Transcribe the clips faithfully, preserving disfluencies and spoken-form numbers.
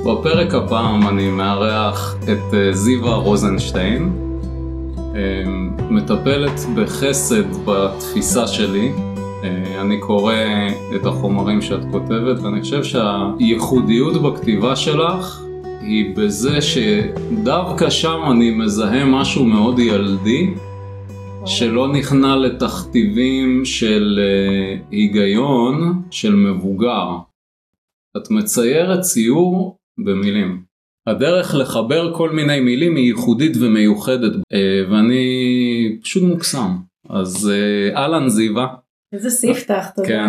בפרק הפעם אני מארח את זיווה רוזנשטיין, מטפלת בחסד בתפיסה שלי. אני קורא את החומרים שאת כותבת ואני חושב שהייחודיות בכתיבה שלך היא בזה שדווקא שם אני מזהה משהו מאוד ילדי שלא נכנע לתכתיבים של היגיון של מבוגר. את מציירת ציור במילים. הדרך לחבר כל מיני מילים היא ייחודית ומיוחדת, ואני פשוט מוקסם. אז אלן זיווה. איזה ספתח, תודה. כן.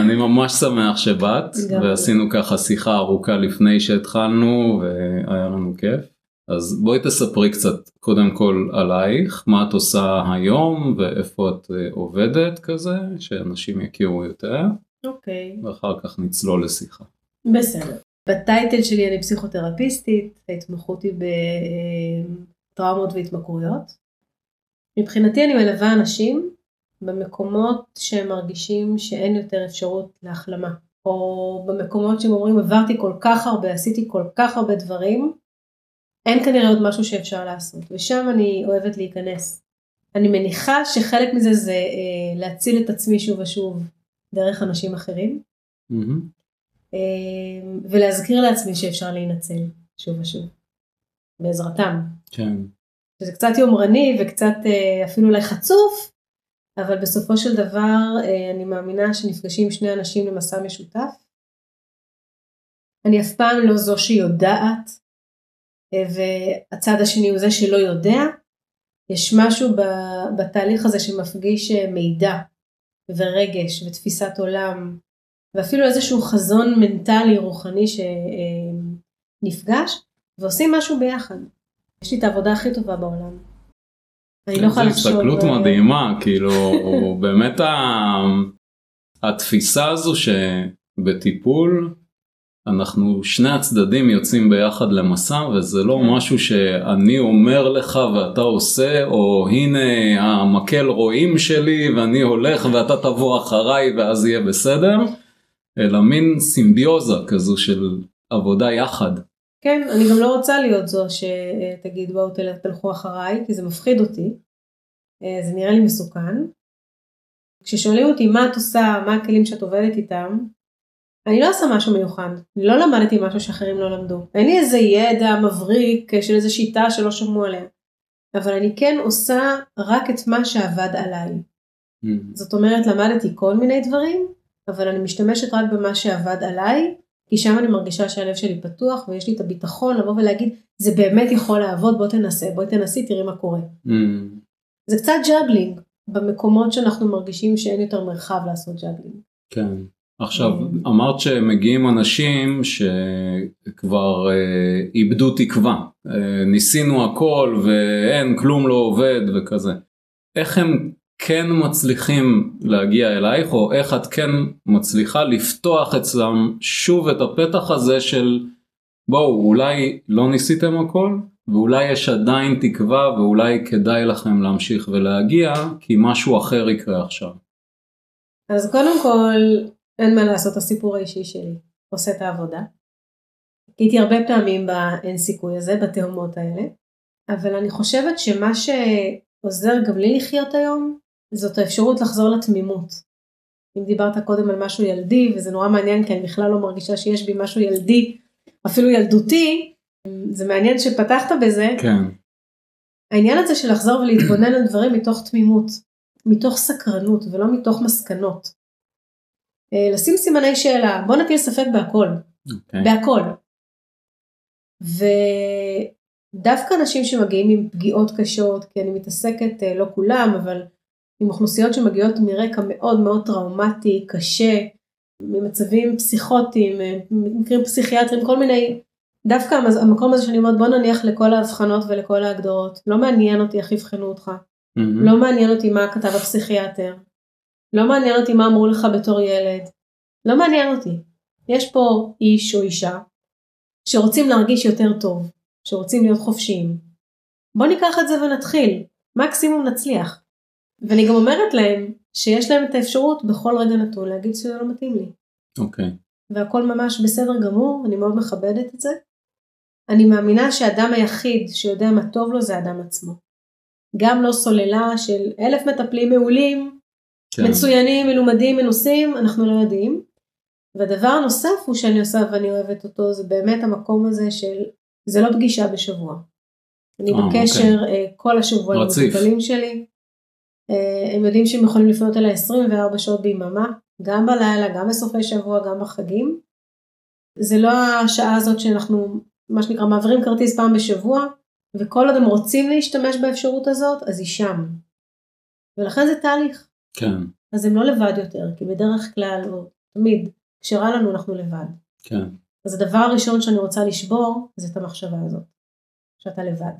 אני ממש שמח שבאת, ועשינו ככה שיחה ארוכה לפני שהתחלנו, והיה לנו כיף. אז בואי תספרי קצת קודם כל עלייך, מה את עושה היום, ואיפה את עובדת כזה, שאנשים יכירו יותר. אוקיי. ואחר כך נצלול לשיחה. בסדר. בטייטל שלי אני פסיכותרפיסטית, ההתמחות היא בטראומות והתמכרויות. מבחינתי אני מלווה אנשים במקומות שהם מרגישים שאין יותר אפשרות להחלמה, או במקומות שהם אומרים עברתי כל כך הרבה, עשיתי כל כך הרבה דברים, אין כנראה עוד משהו שאפשר לעשות, ושם אני אוהבת להיכנס. אני מניחה שחלק מזה זה אה, להציל את עצמי שוב ושוב דרך אנשים אחרים, mm-hmm. אה, ולהזכיר לעצמי שאפשר להינצל שוב ושוב, בעזרתם. כן. שזה קצת יומרני וקצת אה, אפילו אולי חצוף, אבל בסופו של דבר אה, אני מאמינה שנפגשים שני אנשים למסע משותף. אני אף פעם לא זו שיודעת, והצד השני הוא זה שלא יודע. יש משהו בתהליך הזה שמפגיש מידע ורגש ותפיסת עולם ואפילו איזשהו חזון מנטלי רוחני שנפגש ועושים משהו ביחד. יש לי את העבודה הכי טובה בעולם. אני לא יכולה לשאול. זו הסתכלות מדהימה, כאילו באמת התפיסה הזו שבטיפול אנחנו שני הצדדים יוצאים ביחד למסע, וזה לא משהו שאני אומר לך ואתה עושה, או הנה המקל רואים שלי ואני הולך ואתה תבוא אחריי ואז יהיה בסדר, אלא מין סימביוזה כזו של עבודה יחד. כן, אני גם לא רוצה להיות זו שתגיד בואו תלכו אחריי, כי זה מפחיד אותי, זה נראה לי מסוכן. כששואלים אותי מה את עושה, מה הכלים שאת עובדת איתם, אני לא עושה משהו מיוחד, אני לא למדתי משהו שאחרים לא למדו. אין לי איזה ידע מבריק של איזו שיטה שלא שמעו עליה. אבל אני כן עושה רק את מה שעבד עליי. Mm-hmm. זאת אומרת, למדתי כל מיני דברים, אבל אני משתמשת רק במה שעבד עליי, כי שם אני מרגישה שהלב שלי פתוח, ויש לי את הביטחון לבוא ולהגיד, זה באמת יכול לעבוד, בוא תנסה, בוא תנסי, תראי מה קורה. Mm-hmm. זה קצת ג'אגלינג, במקומות שאנחנו מרגישים שאין יותר מרחב לעשות ג'אגלינג. כן. עכשיו, אמרת שמגיעים אנשים שכבר אה, איבדו תקווה, אה, ניסינו הכל ואין, כלום לא עובד וכזה. איך הם כן מצליחים להגיע אלייך, או איך את כן מצליחה לפתוח אצלם שוב את הפתח הזה של בואו, אולי לא ניסיתם הכל, ואולי יש עדיין תקווה ואולי כדאי לכם להמשיך ולהגיע, כי משהו אחר יקרה עכשיו. אז קודם כל, אין מה לעשות, הסיפור האישי שלי עושה את העבודה. הייתי הרבה פעמים באין סיכוי הזה, בתאומות האלה, אבל אני חושבת שמה שעוזר גם לי לחיות היום, זאת האפשרות לחזור לתמימות. אם דיברת קודם על משהו ילדי, וזה נורא מעניין, כי אני בכלל לא מרגישה שיש בי משהו ילדי, אפילו ילדותי, זה מעניין שפתחת בזה. כן. העניין הזה של לחזור ולהתבונן על דברים מתוך תמימות, מתוך סקרנות, ולא מתוך מסקנות. לשים סימני שאלה, בוא נטיל ספק בהכל, okay. בהכל. ודווקא אנשים שמגיעים עם פגיעות קשות, כי אני מתעסקת, לא כולם, אבל עם אוכלוסיות שמגיעות מרקע מאוד מאוד טראומטי, קשה, ממצבים פסיכוטיים, מקרים פסיכיאטרים, כל מיני, דווקא המקום הזה שאני אומרת, בוא נניח לכל ההבחנות ולכל ההגדרות, לא מעניין אותי איך יבחנו אותך, mm-hmm. לא מעניין אותי מה כתב הפסיכיאטר, לא מעניין אותי מה אמרו לך בתור ילד. לא מעניין אותי. יש פה איש או אישה שרוצים להרגיש יותר טוב, שרוצים להיות חופשיים. בוא ניקח את זה ונתחיל. מקסימום נצליח. ואני גם אומרת להם שיש להם את האפשרות בכל רגע נתון להגיד שזה לא מתאים לי. אוקיי. והכל ממש בסדר גמור, אני מאוד מכבדת את זה. אני מאמינה שהאדם היחיד שיודע מה טוב לו זה האדם עצמו. גם לא סוללה של אלף מטפלים מעולים, כן. מצוינים, מלומדים, מנוסים, אנחנו לא יודעים. והדבר הנוסף הוא שאני עושה ואני אוהבת אותו, זה באמת המקום הזה של, זה לא פגישה בשבוע. אני أو, בקשר אוקיי. כל השבוע עם המטופלים שלי. הם יודעים שהם יכולים לפנות אליי עשרים וארבע שעות ביממה, גם בלילה, גם בסופי שבוע, גם בחגים. זה לא השעה הזאת שאנחנו, מה שנקרא, מעברים כרטיס פעם בשבוע, וכל עוד הם רוצים להשתמש באפשרות הזאת, אז היא שם. ולכן זה תהליך. כן. אז הם לא לבד יותר, כי בדרך כלל, או תמיד, כשרע לנו אנחנו לבד. כן. אז הדבר הראשון שאני רוצה לשבור, זה את המחשבה הזאת, שאתה לבד.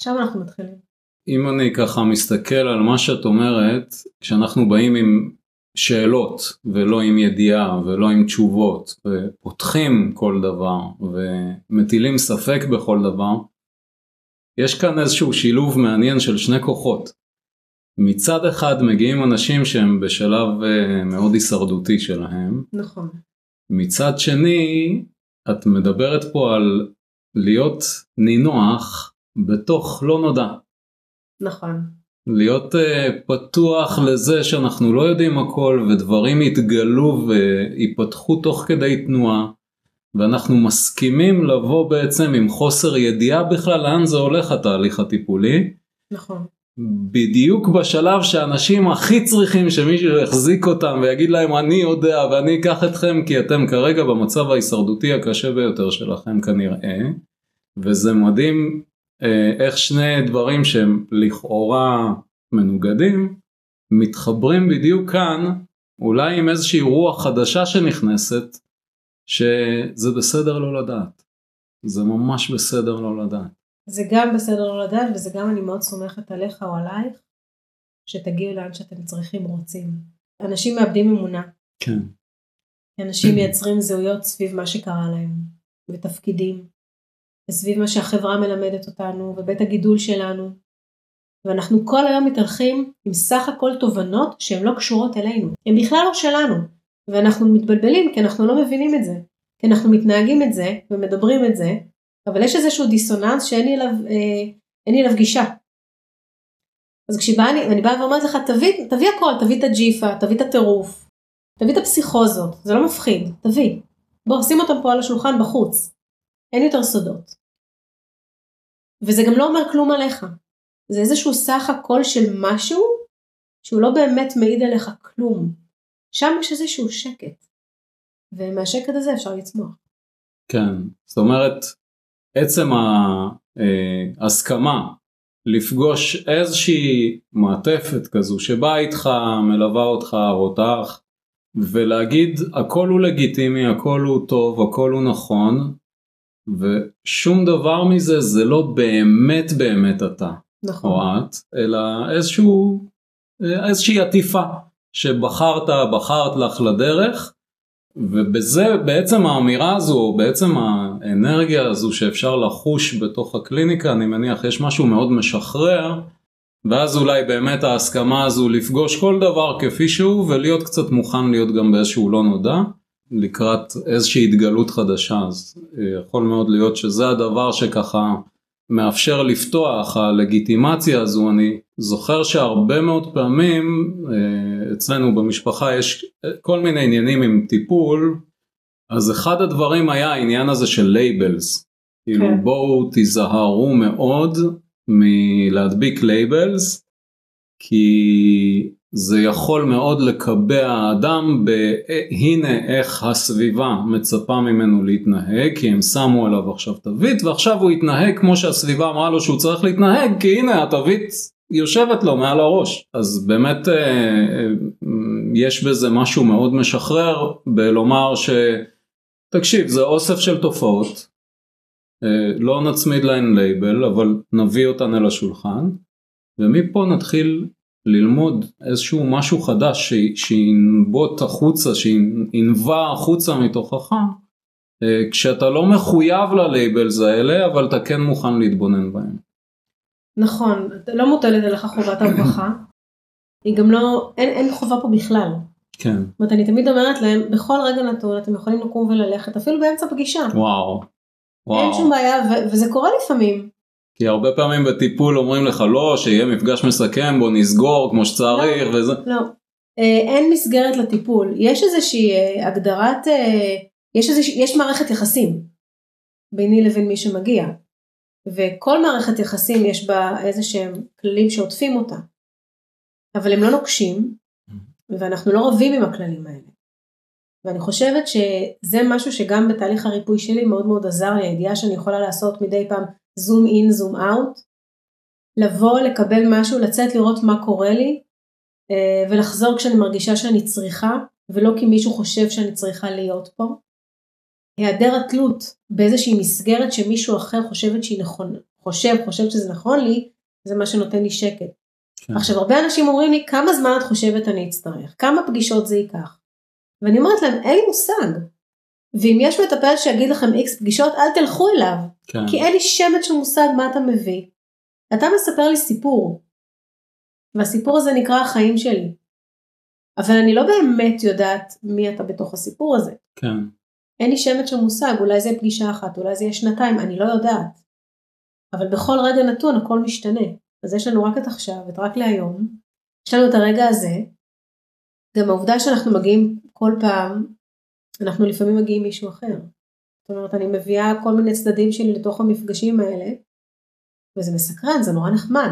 עכשיו אנחנו מתחילים. אם אני ככה מסתכל על מה שאת אומרת, כשאנחנו באים עם שאלות, ולא עם ידיעה, ולא עם תשובות, ופותחים כל דבר, ומטילים ספק בכל דבר, יש כאן איזשהו שילוב מעניין של שני כוחות. מצד אחד מגיעים אנשים שהם בשלב מאוד הישרדותי שלהם. נכון. מצד שני, את מדברת פה על להיות נינוח בתוך לא נודע. נכון. להיות uh, פתוח לזה שאנחנו לא יודעים הכל, ודברים יתגלו ויפתחו תוך כדי תנועה, ואנחנו מסכימים לבוא בעצם עם חוסר ידיעה בכלל, לאן זה הולך התהליך הטיפולי. נכון. בדיוק בשלב שאנשים הכי צריכים שמישהו יחזיק אותם, ויגיד להם אני יודע ואני אקח אתכם, כי אתם כרגע במצב ההישרדותי הקשה ביותר שלכם כנראה, וזה מדהים. איך שני דברים שהם לכאורה מנוגדים, מתחברים בדיוק כאן, אולי עם איזושהי רוח חדשה שנכנסת, שזה בסדר לא לדעת. זה ממש בסדר לא לדעת. זה גם בסדר לא לדעת, וזה גם אני מאוד סומכת עליך או עלייך, שתגיעו לאן שאתם צריכים רוצים. אנשים מאבדים אמונה. כן. אנשים מייצרים זהויות סביב מה שקרה להם, ותפקידים. סביב מה שהחברה מלמדת אותנו, ובית הגידול שלנו. ואנחנו כל היום מתהלכים עם סך הכל תובנות שהן לא קשורות אלינו. הן בכלל לא שלנו. ואנחנו מתבלבלים כי אנחנו לא מבינים את זה. כי אנחנו מתנהגים את זה ומדברים את זה, אבל יש איזשהו דיסוננס שאין לי אליו, אין לי אליו גישה. אז כשאני באה ואומרת לך, תביא, תביא הכל, תביא את הג'יפה, תביא את הטירוף, תביא את הפסיכוזות, זה לא מפחיד, תביא. בוא, שים אותם פה על השולחן בחוץ. אין יותר סודות. וזה גם לא אומר כלום עליך. זה איזשהו סך הכל של משהו, שהוא לא באמת מעיד עליך כלום. שם יש איזשהו שקט. ומהשקט הזה אפשר לצמוח. כן, זאת אומרת, עצם ההסכמה, לפגוש איזושהי מעטפת כזו, שבאה איתך, מלווה אותך, רותך, ולהגיד, הכל הוא לגיטימי, הכל הוא טוב, הכל הוא נכון, ושום דבר מזה זה לא באמת באמת אתה, נכון. או את, אלא איזשהו, איזושהי עטיפה שבחרת, בחרת לך לדרך, ובזה בעצם האמירה הזו, בעצם האנרגיה הזו שאפשר לחוש בתוך הקליניקה, אני מניח יש משהו מאוד משחרר, ואז אולי באמת ההסכמה הזו לפגוש כל דבר כפי שהוא, ולהיות קצת מוכן להיות גם באיזשהו לא נודע, לקראת איזושהי התגלות חדשה, אז יכול מאוד להיות שזה הדבר שככה מאפשר לפתוח, הלגיטימציה הזו, אני זוכר שהרבה מאוד פעמים, אצלנו במשפחה יש כל מיני עניינים עם טיפול, אז אחד הדברים היה העניין הזה של לייבלס, okay. כאילו בואו תיזהרו מאוד מלהדביק לייבלס, כי זה יכול מאוד לקבע האדם בהנה איך הסביבה מצפה ממנו להתנהג, כי הם שמו עליו עכשיו תווית, ועכשיו הוא יתנהג כמו שהסביבה אמרה לו שהוא צריך להתנהג, כי הנה התווית יושבת לו מעל הראש. אז באמת יש בזה משהו מאוד משחרר, בלומר שתקשיב, זה אוסף של תופעות, לא נצמיד להן לייבל, אבל נביא אותן אל השולחן, ומפה נתחיל ללמוד איזשהו משהו חדש שינבוט החוצה, שינבע החוצה מתוכך, כשאתה לא מחויב ללייבלס האלה, אבל אתה כן מוכן להתבונן בהם. נכון, לא מוטלת עליך חובת ההוכחה, היא גם לא, אין, אין חובה פה בכלל. כן. זאת אומרת, אני תמיד אומרת להם, בכל רגע נתון אתם יכולים לקום וללכת, אפילו באמצע פגישה. וואו. וואו. אין שום בעיה, ו- וזה קורה לפעמים. כי הרבה פעמים בטיפול אומרים לך, לא, שיהיה מפגש מסכם, בוא נסגור כמו שצריך, לא, וזה. לא. אין מסגרת לטיפול. יש איזושהי הגדרת, יש, איזוש... יש מערכת יחסים ביני לבין מי שמגיע. וכל מערכת יחסים יש בה איזה שהם כללים שעוטפים אותה. אבל הם לא נוקשים, ואנחנו לא רבים עם הכללים האלה. ואני חושבת שזה משהו שגם בתהליך הריפוי שלי מאוד מאוד עזר לי, הידיעה שאני יכולה לעשות מדי פעם זום אין, זום אאוט, לבוא, לקבל משהו, לצאת לראות מה קורה לי, ולחזור כשאני מרגישה שאני צריכה, ולא כי מישהו חושב שאני צריכה להיות פה. היעדר התלות באיזושהי מסגרת שמישהו אחר חושבת שהיא נכון, חושב, חושב שזה נכון לי, זה מה שנותן לי שקט. כן. עכשיו, הרבה אנשים אומרים לי, כמה זמן את חושבת אני אצטרך? כמה פגישות זה ייקח? ואני אומרת להם, אין לי מושג. ואם יש מטפל שיגיד לכם איקס פגישות, אל תלכו אליו. כן. כי אין לי שמץ של מושג מה אתה מביא. אתה מספר לי סיפור. והסיפור הזה נקרא החיים שלי. אבל אני לא באמת יודעת מי אתה בתוך הסיפור הזה. כן. אין לי שמץ של מושג, אולי זה פגישה אחת, אולי זה יהיה שנתיים, אני לא יודעת. אבל בכל רגע נתון הכל משתנה. אז יש לנו רק את עכשיו, את רק להיום. יש לנו את הרגע הזה. גם העובדה שאנחנו מגיעים כל פעם, אנחנו לפעמים מגיעים מישהו אחר. זאת אומרת, אני מביאה כל מיני צדדים שלי לתוך המפגשים האלה, וזה מסקרן, זה נורא נחמד,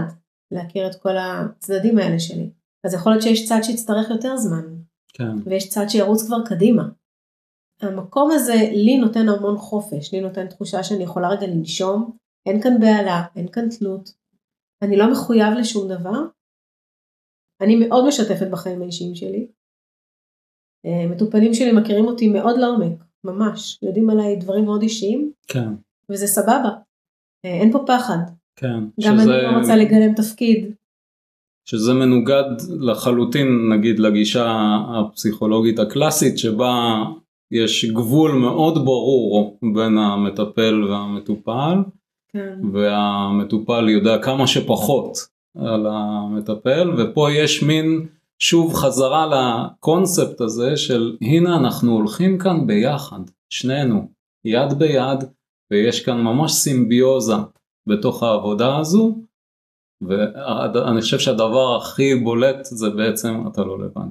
להכיר את כל הצדדים האלה שלי. אז יכול להיות שיש צד שיצטרך יותר זמן, כן. ויש צד שירוץ כבר קדימה. המקום הזה לי נותן המון חופש, לי נותן תחושה שאני יכולה רגע לנשום, אין כאן בעלה, אין כאן תלות, אני לא מחויב לשום דבר, אני מאוד משתפת בחיים האישיים שלי, מטופלים שלי מכירים אותי מאוד לעומק, ממש, יודעים עליי דברים מאוד אישיים, כן. וזה סבבה, אין פה פחד, כן. גם שזה... אני לא רוצה לגלם תפקיד, שזה מנוגד לחלוטין, נגיד, לגישה הפסיכולוגית הקלאסית, שבה יש גבול מאוד ברור בין המטפל והמטופל, כן. והמטופל יודע כמה שפחות על המטפל, ופה יש מין שוב חזרה לקונספט הזה של הנה אנחנו הולכים כאן ביחד, שנינו, יד ביד, ויש כאן ממש סימביוזה בתוך העבודה הזו, ואני חושב שהדבר הכי בולט זה בעצם אתה לא לבד.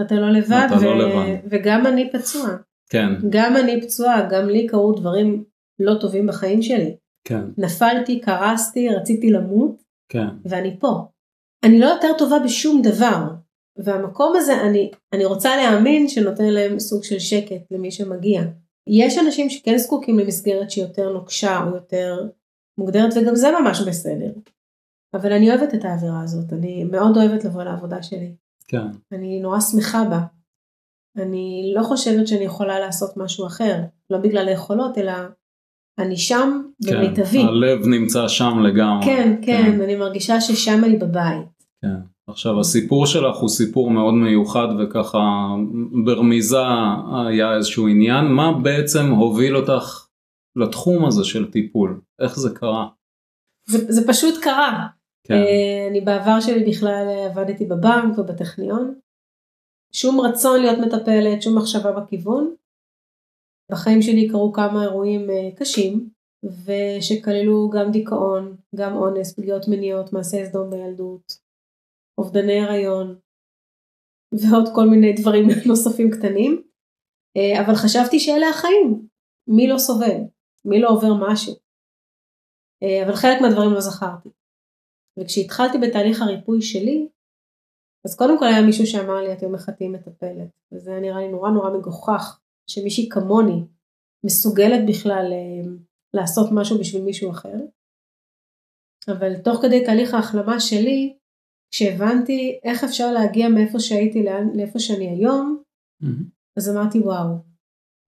אתה לא לבד, אתה ו... לא לבד. וגם אני פצוע. כן. גם אני פצוע, גם לי קרו דברים לא טובים בחיים שלי. כן. נפלתי, קרסתי, רציתי למות, כן. ואני פה. אני לא יותר טובה בשום דבר, והמקום הזה אני, אני רוצה להאמין שנותן להם סוג של שקט למי שמגיע. יש אנשים שכן זקוקים למסגרת שיותר נוקשה או יותר מוגדרת, וגם זה ממש בסדר. אבל אני אוהבת את האווירה הזאת, אני מאוד אוהבת לבוא לעבודה שלי. כן. אני נורא שמחה בה. אני לא חושבת שאני יכולה לעשות משהו אחר, לא בגלל היכולות, אלא אני שם במיטבי. כן, הלב נמצא שם לגמרי. כן, כן, כן, אני מרגישה ששם אני בבית. כן, עכשיו הסיפור שלך הוא סיפור מאוד מיוחד, וככה ברמיזה היה איזשהו עניין, מה בעצם הוביל אותך לתחום הזה של טיפול? איך זה קרה? זה, זה פשוט קרה. כן. Uh, אני בעבר שלי בכלל עבדתי בבנק ובטכניון, שום רצון להיות מטפלת, שום מחשבה בכיוון, בחיים שלי קרו כמה אירועים קשים, ושכללו גם דיכאון, גם אונס, פגיעות מיניות, מעשי סדום בילדות, אובדני הריון, ועוד כל מיני דברים נוספים קטנים, אבל חשבתי שאלה החיים, מי לא סובל, מי לא עובר משהו, אבל חלק מהדברים לא זכרתי, וכשהתחלתי בתהליך הריפוי שלי, אז קודם כל היה מישהו שאמר לי, את יום אחד תהיי מטפלת, וזה נראה לי נורא נורא מגוחך, שמישהי כמוני מסוגלת בכלל לעשות משהו בשביל מישהו אחר. אבל תוך כדי תהליך ההחלמה שלי, כשהבנתי איך אפשר להגיע מאיפה שהייתי לאיפה שאני היום, mm-hmm. אז אמרתי וואו,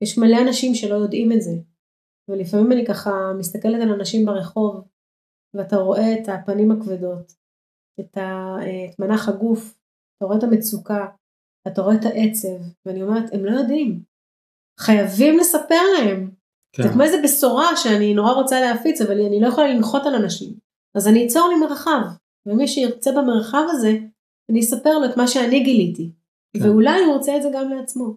יש מלא אנשים שלא יודעים את זה. ולפעמים אני ככה מסתכלת על אנשים ברחוב, ואתה רואה את הפנים הכבדות, את, ה, את מנח הגוף, אתה רואה את המצוקה, אתה רואה את העצב, ואני אומרת, הם לא יודעים. חייבים לספר להם. כן. זה כמו איזו בשורה שאני נורא רוצה להפיץ, אבל אני לא יכולה לנחות על אנשים. אז אני אצור לי מרחב, ומי שירצה במרחב הזה, אני אספר לו את מה שאני גיליתי. ואולי הוא רוצה את זה גם לעצמו.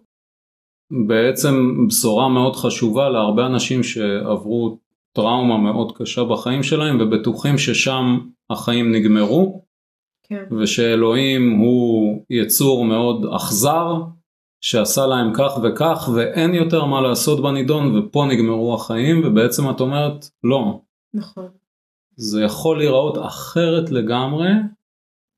בעצם בשורה מאוד חשובה להרבה אנשים שעברו טראומה מאוד קשה בחיים שלהם, ובטוחים ששם החיים נגמרו, כן. ושאלוהים הוא יצור מאוד אכזר, שעשה להם כך וכך, ואין יותר מה לעשות בנידון, ופה נגמרו החיים, ובעצם את אומרת, לא. נכון. זה יכול להיראות אחרת לגמרי,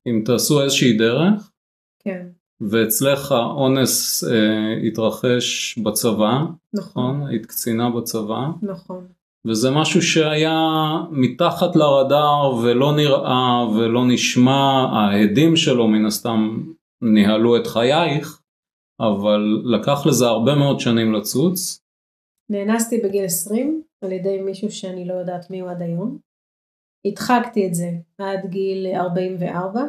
אם תעשו איזושהי דרך. כן. ואצלך האונס אה, התרחש בצבא, נכון? התקצינה בצבא. נכון. וזה משהו שהיה מתחת לרדאר ולא נראה ולא נשמע, העדים שלו מן הסתם ניהלו את חייך, אבל לקח לזה הרבה מאוד שנים לצוץ. נאנסתי בגיל עשרים על ידי מישהו שאני לא יודעת מי הוא עד היום. הדחקתי את זה עד גיל ארבעים וארבע.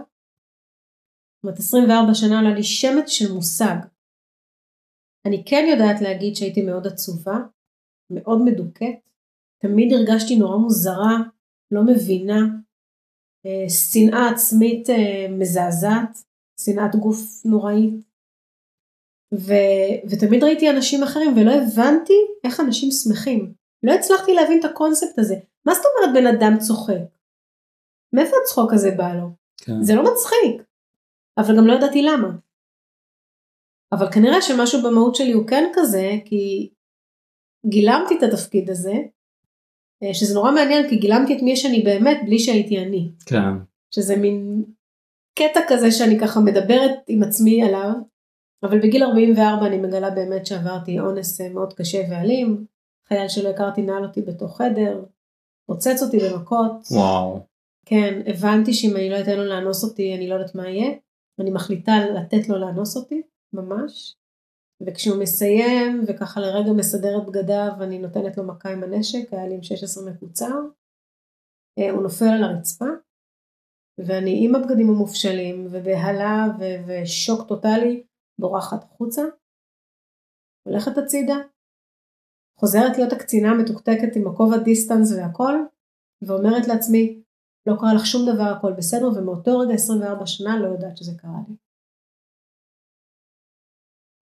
בת עשרים וארבע שנה עולה לי שמץ של מושג. אני כן יודעת להגיד שהייתי מאוד עצובה, מאוד מדוכאת, תמיד הרגשתי נורא מוזרה, לא מבינה, שנאה עצמית מזעזעת, שנאת גוף נוראית, ו- ותמיד ראיתי אנשים אחרים ולא הבנתי איך אנשים שמחים. לא הצלחתי להבין את הקונספט הזה. מה זאת אומרת בן אדם צוחק? מאיפה הצחוק הזה בא לו? כן. זה לא מצחיק, אבל גם לא ידעתי למה. אבל כנראה שמשהו במהות שלי הוא כן כזה, כי גילמתי את התפקיד הזה, שזה נורא מעניין, כי גילמתי את מי שאני באמת, בלי שהייתי אני. כן. שזה מין קטע כזה שאני ככה מדברת עם עצמי עליו, אבל בגיל ארבעים וארבע אני מגלה באמת שעברתי אונס מאוד קשה ואלים, חייל שלא הכרתי נעל אותי בתוך חדר, רוצץ אותי במכות. וואו. כן, הבנתי שאם אני לא אתן לו לאנוס אותי, אני לא יודעת מה יהיה, אני מחליטה לתת לו לאנוס אותי, ממש. וכשהוא מסיים, וככה לרגע מסדרת בגדיו, אני נותנת לו מכה עם הנשק, היה לי עם שש עשרה מקוצר, הוא נופל על הרצפה, ואני עם הבגדים המופשלים, ובהלה ו- ושוק טוטלי, בורחת חוצה, הולכת הצידה, חוזרת להיות הקצינה מתוקתקת עם הכובע דיסטנס והכל, ואומרת לעצמי, לא קרה לך שום דבר, הכל בסדר, ומאותו רגע עשרים וארבע שנה לא יודעת שזה קרה לי.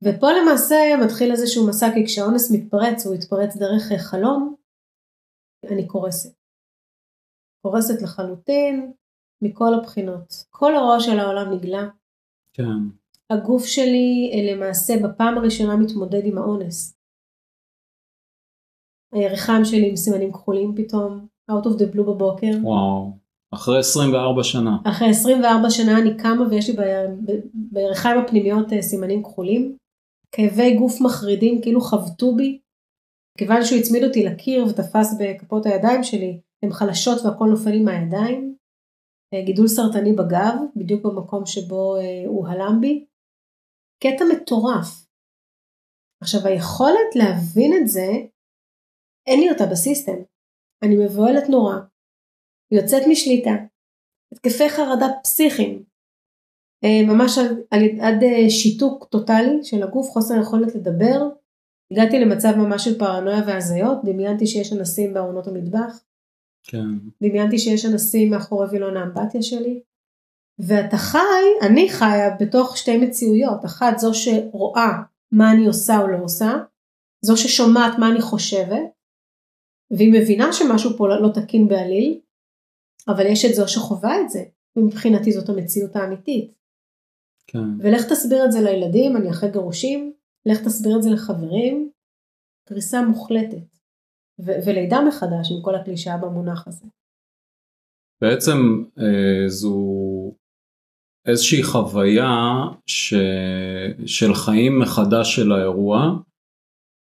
ופה למעשה מתחיל איזשהו מסע, כי כשהאונס מתפרץ, הוא התפרץ דרך חלום, אני קורסת. קורסת לחלוטין, מכל הבחינות. כל הרוע של העולם נגלה. כן. הגוף שלי למעשה בפעם הראשונה מתמודד עם האונס. הירחיים שלי עם סימנים כחולים פתאום, out of the blue בבוקר. וואו, אחרי עשרים וארבע שנה. אחרי עשרים וארבע שנה אני קמה ויש לי בירחיים הפנימיות סימנים כחולים. כאבי גוף מחרידים כאילו חבטו בי, כיוון שהוא הצמיד אותי לקיר ותפס בכפות הידיים שלי, הם חלשות והכל נופל עם הידיים, גידול סרטני בגב, בדיוק במקום שבו הוא הלם בי, קטע מטורף. עכשיו היכולת להבין את זה, אין לי אותה בסיסטם, אני מבוהלת נורא, יוצאת משליטה, התקפי חרדה פסיכיים, ממש עד, עד שיתוק טוטלי של הגוף, חוסר יכולת לדבר, הגעתי למצב ממש של פרנויה והזיות, דמיינתי שיש אנשים בארונות המטבח, כן. דמיינתי שיש אנשים מאחורי וילון האמבטיה שלי, ואתה חי, אני חיה בתוך שתי מציאויות, אחת זו שרואה מה אני עושה או לא עושה, זו ששומעת מה אני חושבת, והיא מבינה שמשהו פה לא תקין בעליל, אבל יש את זו שחובה את זה, ומבחינתי זאת המציאות האמיתית. כן. ולך תסביר את זה לילדים, אני אחרי גירושים, לך תסביר את זה לחברים, קריסה מוחלטת, ו- ולידה מחדש עם כל הקלישאה במונח הזה. בעצם אה, זו איזושהי חוויה ש... של חיים מחדש של האירוע,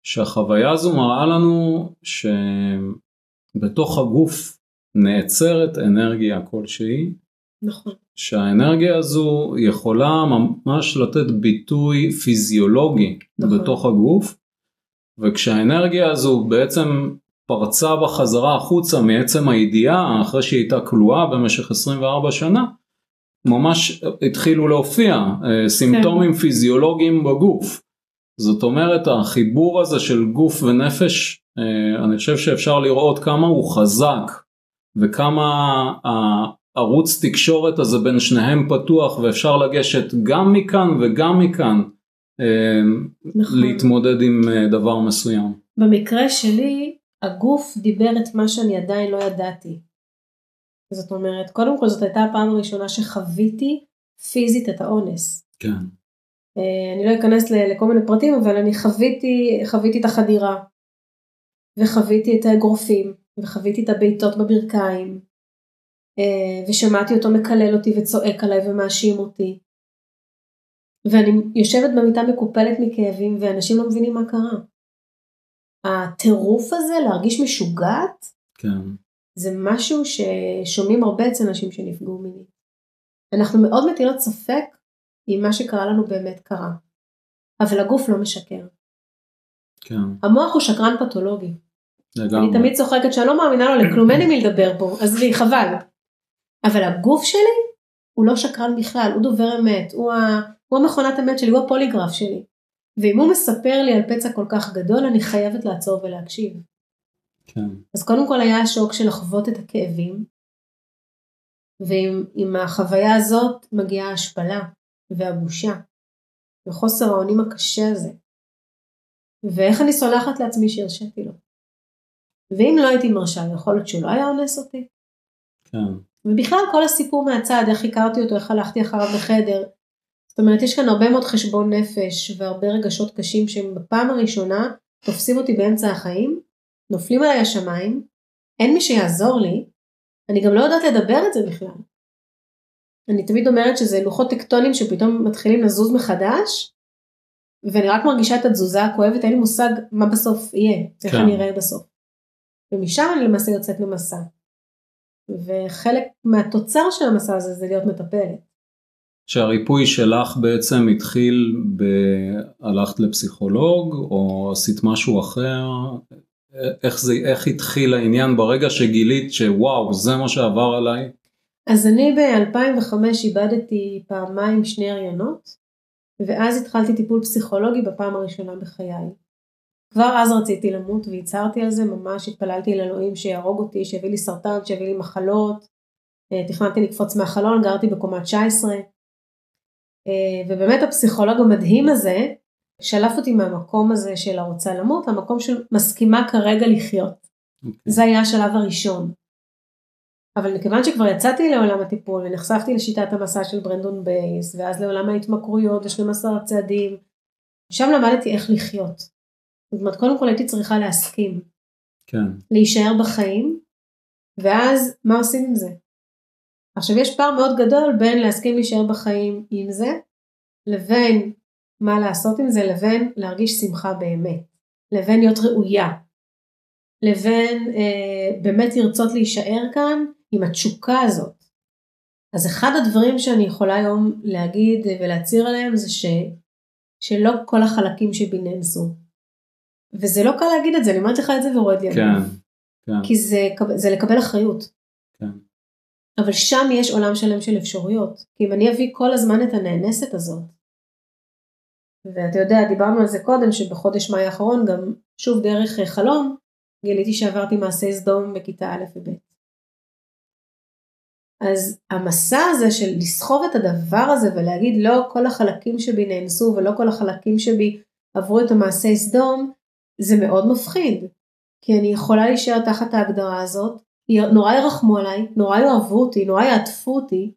שהחוויה הזו מראה לנו שבתוך הגוף נעצרת אנרגיה כלשהי, נכון. שהאנרגיה הזו יכולה ממש לתת ביטוי פיזיולוגי, נכון. בתוך הגוף, וכשהאנרגיה הזו בעצם פרצה בחזרה החוצה מעצם הידיעה, אחרי שהיא הייתה כלואה במשך עשרים וארבע שנה, ממש התחילו להופיע סימפטומים, כן. פיזיולוגיים בגוף. זאת אומרת, החיבור הזה של גוף ונפש, אני חושב שאפשר לראות כמה הוא חזק, וכמה ערוץ תקשורת הזה בין שניהם פתוח, ואפשר לגשת גם מכאן וגם מכאן, נכון. להתמודד עם דבר מסוים. במקרה שלי, הגוף דיבר את מה שאני עדיין לא ידעתי. זאת אומרת, קודם כל זאת הייתה הפעם הראשונה שחוויתי פיזית את האונס. כן. אני לא אכנס לכל מיני פרטים, אבל אני חוויתי, חוויתי את החדירה, וחוויתי את האגרופים, וחוויתי את הביתות בברכיים, ושמעתי אותו מקלל אותי וצועק עליי ומאשים אותי. ואני יושבת במיטה מקופלת מכאבים, ואנשים לא מבינים מה קרה. הטירוף הזה, להרגיש משוגעת, כן. זה משהו ששומעים הרבה אצל אנשים שנפגעו מיני. אנחנו מאוד מטילות ספק, אם מה שקרה לנו באמת קרה. אבל הגוף לא משקר. כן. המוח הוא שקרן פתולוגי. לגמרי. אני תמיד צוחקת שאני לא מאמינה לו לכלום, אין לי מלדבר פה, אז לי חבל. אבל הגוף שלי, הוא לא שקרן בכלל, הוא דובר אמת, הוא, ה... הוא המכונת אמת שלי, הוא הפוליגרף שלי. ואם הוא מספר לי על פצע כל כך גדול, אני חייבת לעצור ולהקשיב. כן. אז קודם כל היה השוק של לחוות את הכאבים, ועם החוויה הזאת מגיעה ההשפלה. והבושה, וחוסר העונים הקשה הזה, ואיך אני סולחת לעצמי שהרשיתי לו, ואם לא הייתי מרשה, יכול להיות שהוא לא היה אונס אותי, כן. ובכלל כל הסיפור מהצד, איך הכרתי אותו, איך הלכתי אחריו לחדר, זאת אומרת, יש כאן הרבה מאוד חשבון נפש, והרבה רגשות קשים, שהם בפעם הראשונה, תופסים אותי באמצע החיים, נופלים עליי השמיים, אין מי שיעזור לי, אני גם לא יודעת לדבר את זה בכלל, אני תמיד אומרת שזה לוחות טקטונים שפתאום מתחילים לזוז מחדש, ואני רק מרגישה את התזוזה הכואבת, אין לי מושג מה בסוף יהיה, כן. איך אני אראה בסוף. ומשם אני למעשה יוצאת למסע. וחלק מהתוצר של המסע הזה זה להיות מטפלת. שהריפוי שלך בעצם התחיל בהלכת לפסיכולוג, או עשית משהו אחר, איך, זה, איך התחיל העניין ברגע שגילית שוואו, זה מה שעבר עליי? אז אני ב-אלפיים וחמש איבדתי פעמיים שני הריונות, ואז התחלתי טיפול פסיכולוגי בפעם הראשונה בחיי. כבר אז רציתי למות והצהרתי על זה, ממש התפללתי לאלוהים שיהרוג אותי, שיביא לי סרטן, שיביא לי מחלות, תכננתי לקפוץ מהחלון, גרתי בקומה תשע עשרה, ובאמת הפסיכולוג המדהים הזה, שלף אותי מהמקום הזה של הרוצה למות, המקום של מסכימה כרגע לחיות. Okay. זה היה השלב הראשון. אבל מכיוון שכבר יצאתי לעולם הטיפול, ונחשפתי לשיטת המסע של ברנדון בייס, ואז לעולם ההתמכרויות, ל-שנים עשר הצעדים, שם למדתי איך לחיות. זאת אומרת, קודם כל הייתי צריכה להסכים. כן. להישאר בחיים, ואז מה עושים עם זה? עכשיו, יש פער מאוד גדול בין להסכים להישאר בחיים עם זה, לבין מה לעשות עם זה, לבין להרגיש שמחה באמת, לבין להיות ראויה, לבין אה, באמת לרצות להישאר כאן, עם התשוקה הזאת. אז אחד הדברים שאני יכולה היום להגיד ולהציר עליהם זה ש, שלא כל החלקים שביננסו. וזה לא קל להגיד את זה, אני אומרת לך את זה ורועד לי. כן, כן. כי זה, זה לקבל אחריות. כן. אבל שם יש עולם שלם של אפשרויות. כי אם אני אביא כל הזמן את הנאנסת הזאת, ואתה יודע, דיברנו על זה קודם, שבחודש מאי האחרון גם שוב דרך חלום, גיליתי שעברתי מעשה סדום בכיתה א' וב'. אז המסע הזה של לסחוב את הדבר הזה ולהגיד לא כל החלקים שבי נאנסו ולא כל החלקים שבי עברו את המעשה סדום, זה מאוד מפחיד. כי אני יכולה להישאר תחת ההגדרה הזאת, נורא ירחמו עליי, נורא יאהבו אותי, נורא יעטפו אותי.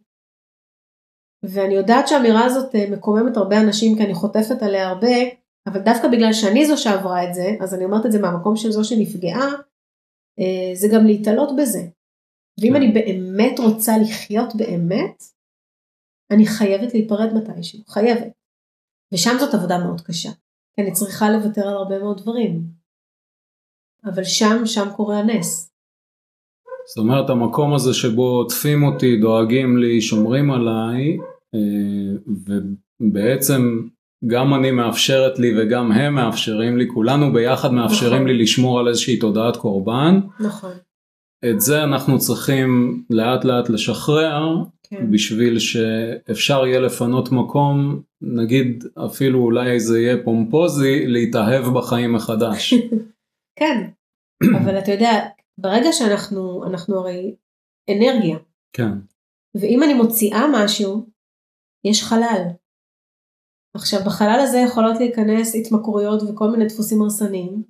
ואני יודעת שהאמירה הזאת מקוממת הרבה אנשים כי אני חוטפת עליה הרבה, אבל דווקא בגלל שאני זו שעברה את זה, אז אני אומרת את זה מהמקום של זו שנפגעה, זה גם להתעלות בזה. ואם אני באמת רוצה לחיות באמת, אני חייבת להיפרד מתישהו, חייבת. ושם זאת עבודה מאוד קשה, כי אני צריכה לוותר על הרבה מאוד דברים. אבל שם, שם קורה הנס. זאת אומרת, המקום הזה שבו עוטפים אותי, דואגים לי, שומרים עליי, ובעצם... גם אני מאפשרת לי וגם הם מאפשרים לי, כולנו ביחד מאפשרים נכון. לי לשמור על איזושהי תודעת קורבן. נכון. את זה אנחנו צריכים לאט לאט לשחרר, כן. בשביל שאפשר יהיה לפנות מקום, נגיד אפילו אולי זה יהיה פומפוזי, להתאהב בחיים מחדש. כן, אבל אתה יודע, ברגע שאנחנו, אנחנו הרי אנרגיה. כן. ואם אני מוציאה משהו, יש חלל. עכשיו, בחלל הזה יכולות להיכנס התמכרויות וכל מיני דפוסים הרסניים,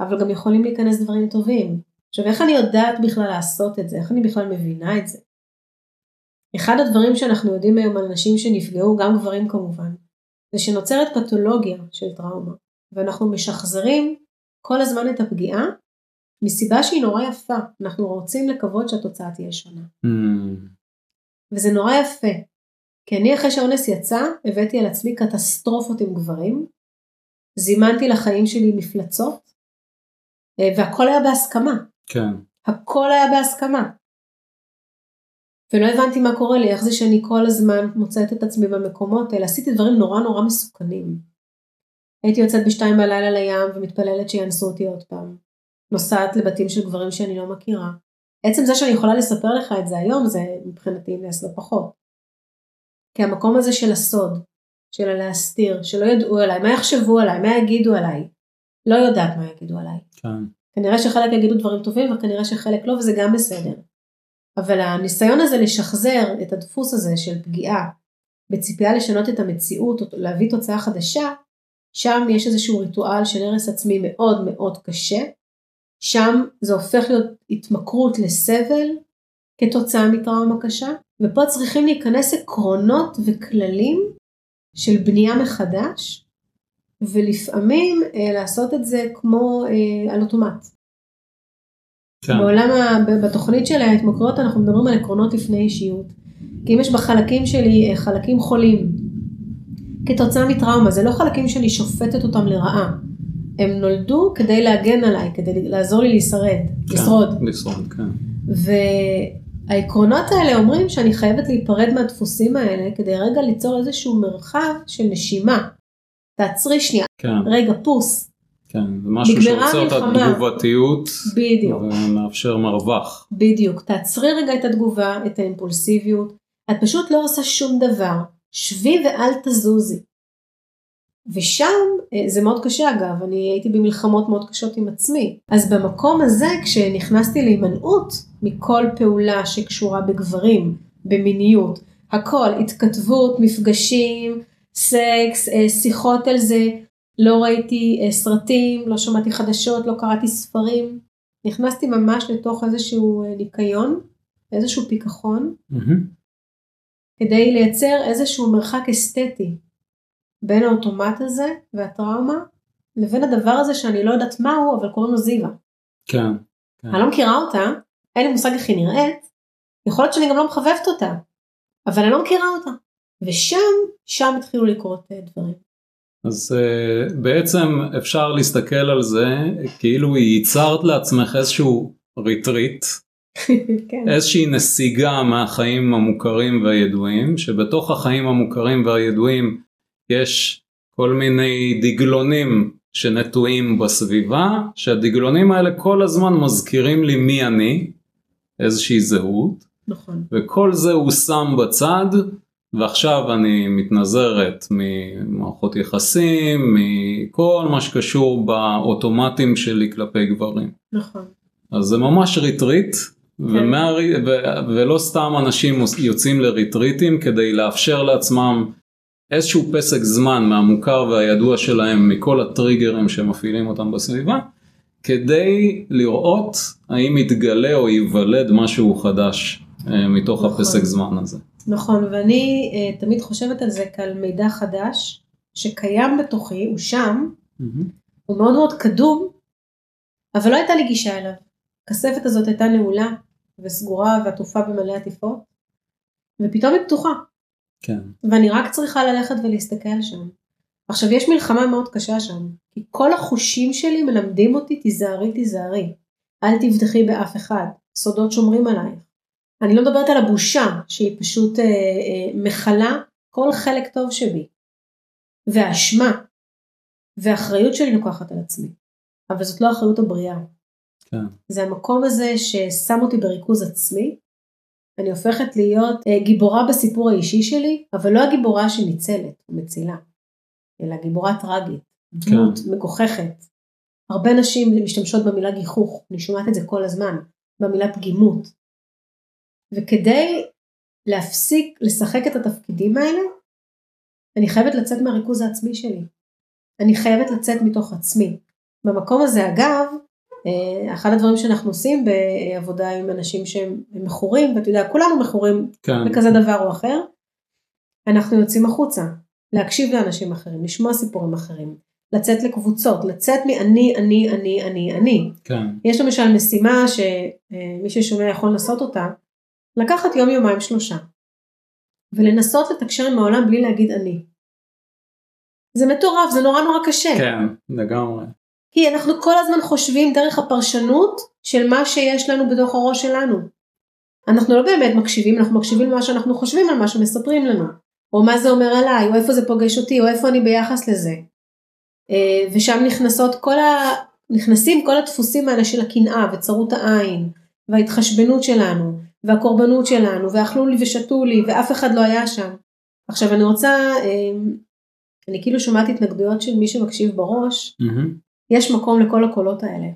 אבל גם יכולים להיכנס דברים טובים. עכשיו, איך אני יודעת בכלל לעשות את זה? איך אני בכלל מבינה את זה? אחד הדברים שאנחנו יודעים היום על נשים שנפגעו, גם גברים כמובן, זה שנוצרת פתולוגיה של טראומה, ואנחנו משחזרים כל הזמן את הפגיעה, מסיבה שהיא נורא יפה. אנחנו רוצים לקוות שהתוצאה תהיה שונה. Mm. וזה נורא יפה. כי אני אחרי שהאונס יצא, הבאתי על עצמי קטסטרופות עם גברים, זימנתי לחיים שלי מפלצות, והכל היה בהסכמה. כן. הכל היה בהסכמה. ולא הבנתי מה קורה לי, איך זה שאני כל הזמן מוצאת את עצמי במקומות, אלא עשיתי דברים נורא נורא מסוכנים. הייתי יוצאת בשתיים בלילה לים, ומתפללת שינסו אותי עוד פעם. נוסעת לבתים של גברים שאני לא מכירה. עצם זה שאני יכולה לספר לך את זה היום, זה מבחינתי נס לפחות. כי המקום הזה של הסוד, של הלהסתיר, שלא ידעו עליי, מה יחשבו עליי, מה יגידו עליי, לא יודעת מה יגידו עליי. כן. כנראה שחלק יגידו דברים טובים, וכנראה שחלק לא, וזה גם בסדר. אבל הניסיון הזה לשחזר את הדפוס הזה של פגיעה, בציפייה לשנות את המציאות, או להביא תוצאה חדשה, שם יש איזשהו ריטואל של הרס עצמי מאוד מאוד קשה, שם זה הופך להיות התמכרות לסבל, כתוצאה מטראומה קשה, ופה צריכים להיכנס עקרונות וכללים של בנייה מחדש, ולפעמים אה, לעשות את זה כמו אה, על אוטומט. כן. בעולם, בתוכנית של ההתמכרויות אנחנו מדברים על עקרונות לפני אישיות, כי אם יש בחלקים שלי אה, חלקים חולים, כתוצאה מטראומה, זה לא חלקים שאני שופטת אותם לרעה, הם נולדו כדי להגן עליי, כדי לעזור לי להישרד, כן, לשרוד. לשרוד, כן. והעקרונות האלה אומרים שאני חייבת להיפרד מהדפוסים האלה, כדי רגע ליצור איזשהו מרחב של נשימה. תעצרי שנייה. כן. רגע, פוס. כן, זה משהו שעוצר את התגובתיות. בדיוק. ומאפשר מרווח. בדיוק. תעצרי רגע את התגובה, את האימפולסיביות. את פשוט לא עושה שום דבר. שבי ואל תזוזי. ושם, זה מאוד קשה אגב, אני הייתי במלחמות מאוד קשות עם עצמי. אז במקום הזה, כשנכנסתי להימנעות מכל פעולה שקשורה בגברים, במיניות, הכל, התכתבות, מפגשים, סקס, שיחות על זה, לא ראיתי סרטים, לא שמעתי חדשות, לא קראתי ספרים. נכנסתי ממש לתוך איזשהו ניקיון, איזשהו פיקחון, mm-hmm. כדי לייצר איזשהו מרחק אסתטי. בין האוטומט הזה והטראומה, לבין הדבר הזה שאני לא יודעת מהו, אבל קוראים לו זיווה. כן, כן. אני לא מכירה אותה, אין לי מושג איך היא נראית, יכול להיות שאני גם לא מחבבת אותה, אבל אני לא מכירה אותה. ושם, שם התחילו לקרות דברים. אז בעצם אפשר להסתכל על זה, כאילו ייצרת לעצמך איזשהו ריטריט, כן. איזושהי נסיגה מהחיים המוכרים והידועים, שבתוך החיים המוכרים והידועים, יש כל מיני דגלונים שנטועים בסביבה, שהדגלונים האלה כל הזמן מזכירים לי מי אני, איזושהי זהות, נכון. וכל זה הוא שם בצד, ועכשיו אני מתנזרת ממערכות יחסים, מכל מה שקשור באוטומטים שלי כלפי גברים. נכון. אז זה ממש ריטריט, ומה, ו- ולא סתם אנשים יוצאים לריטריטים כדי לאפשר לעצמם, איזשהו פסק זמן מהמוכר והידוע שלהם מכל הטריגרים שמפעילים אותם בסביבה, כדי לראות האם יתגלה או ייוולד משהו חדש מתוך הפסק זמן הזה. נכון, ואני תמיד חושבת על זה כעל מידע חדש, שקיים בתוכי, הוא שם, הוא מאוד מאוד קדום, אבל לא הייתה לי גישה אליו. הכספת הזאת הייתה נעולה וסגורה ועטופה במלא עטיפות, ופתאום היא פתוחה. כן. ואני רק צריכה ללכת ולהסתכל שם. עכשיו, יש מלחמה מאוד קשה שם, כי כל החושים שלי מלמדים אותי, תיזהרי, תיזהרי. אל תבטחי באף אחד. סודות שומרים עלייך. אני לא מדברת על הבושה, שהיא פשוט אה, אה, מחלה כל חלק טוב שבי. והאשמה, והאחריות שלי לוקחת על עצמי. אבל זאת לא האחריות הבריאה. כן. זה המקום הזה ששם אותי בריכוז עצמי, אני הופכת להיות גיבורה בסיפור האישי שלי, אבל לא הגיבורה שניצלת ומצילה, אלא גיבורה טרגית, דמות מגוחכת. הרבה נשים משתמשות במילה גיחוך, אני שומעת את זה כל הזמן, במילה פגימות. וכדי להפסיק לשחק את התפקידים האלה, אני חייבת לצאת מהריכוז העצמי שלי. אני חייבת לצאת מתוך עצמי. במקום הזה, אגב, אחד הדברים שאנחנו עושים בעבודה עם אנשים שהם מכורים, ואתה יודע, כולנו מכורים בכזה דבר או אחר, אנחנו יוצאים החוצה, להקשיב לאנשים אחרים, לשמוע סיפורים אחרים, לצאת לקבוצות, לצאת מאני, אני, אני, אני, אני. יש למשל משימה שמי ששומע יכול לעשות אותה, לקחת יום, יומיים, שלושה, ולנסות לתקשר עם העולם בלי להגיד אני. זה מטורף, זה נורא נורא קשה. כן, לגמרי. כי אנחנו כל הזמן חושבים דרך הפרשנות של מה שיש לנו בתוך הראש שלנו. אנחנו לא באמת מקשיבים, אנחנו מקשיבים למה שאנחנו חושבים על מה שמספרים לנו, או מה זה אומר עליי, או איפה זה פוגש אותי, או איפה אני ביחס לזה. ושם נכנסות כל ה... נכנסים כל הדפוסים האלה של הקנאה, וצרות העין, וההתחשבנות שלנו, והקורבנות שלנו, ואכלו לי ושתו לי, ואף אחד לא היה שם. עכשיו אני רוצה, אני כאילו שומעת התנגדויות של מי שמקשיב בראש, יש מקום לכל הקולות האלה.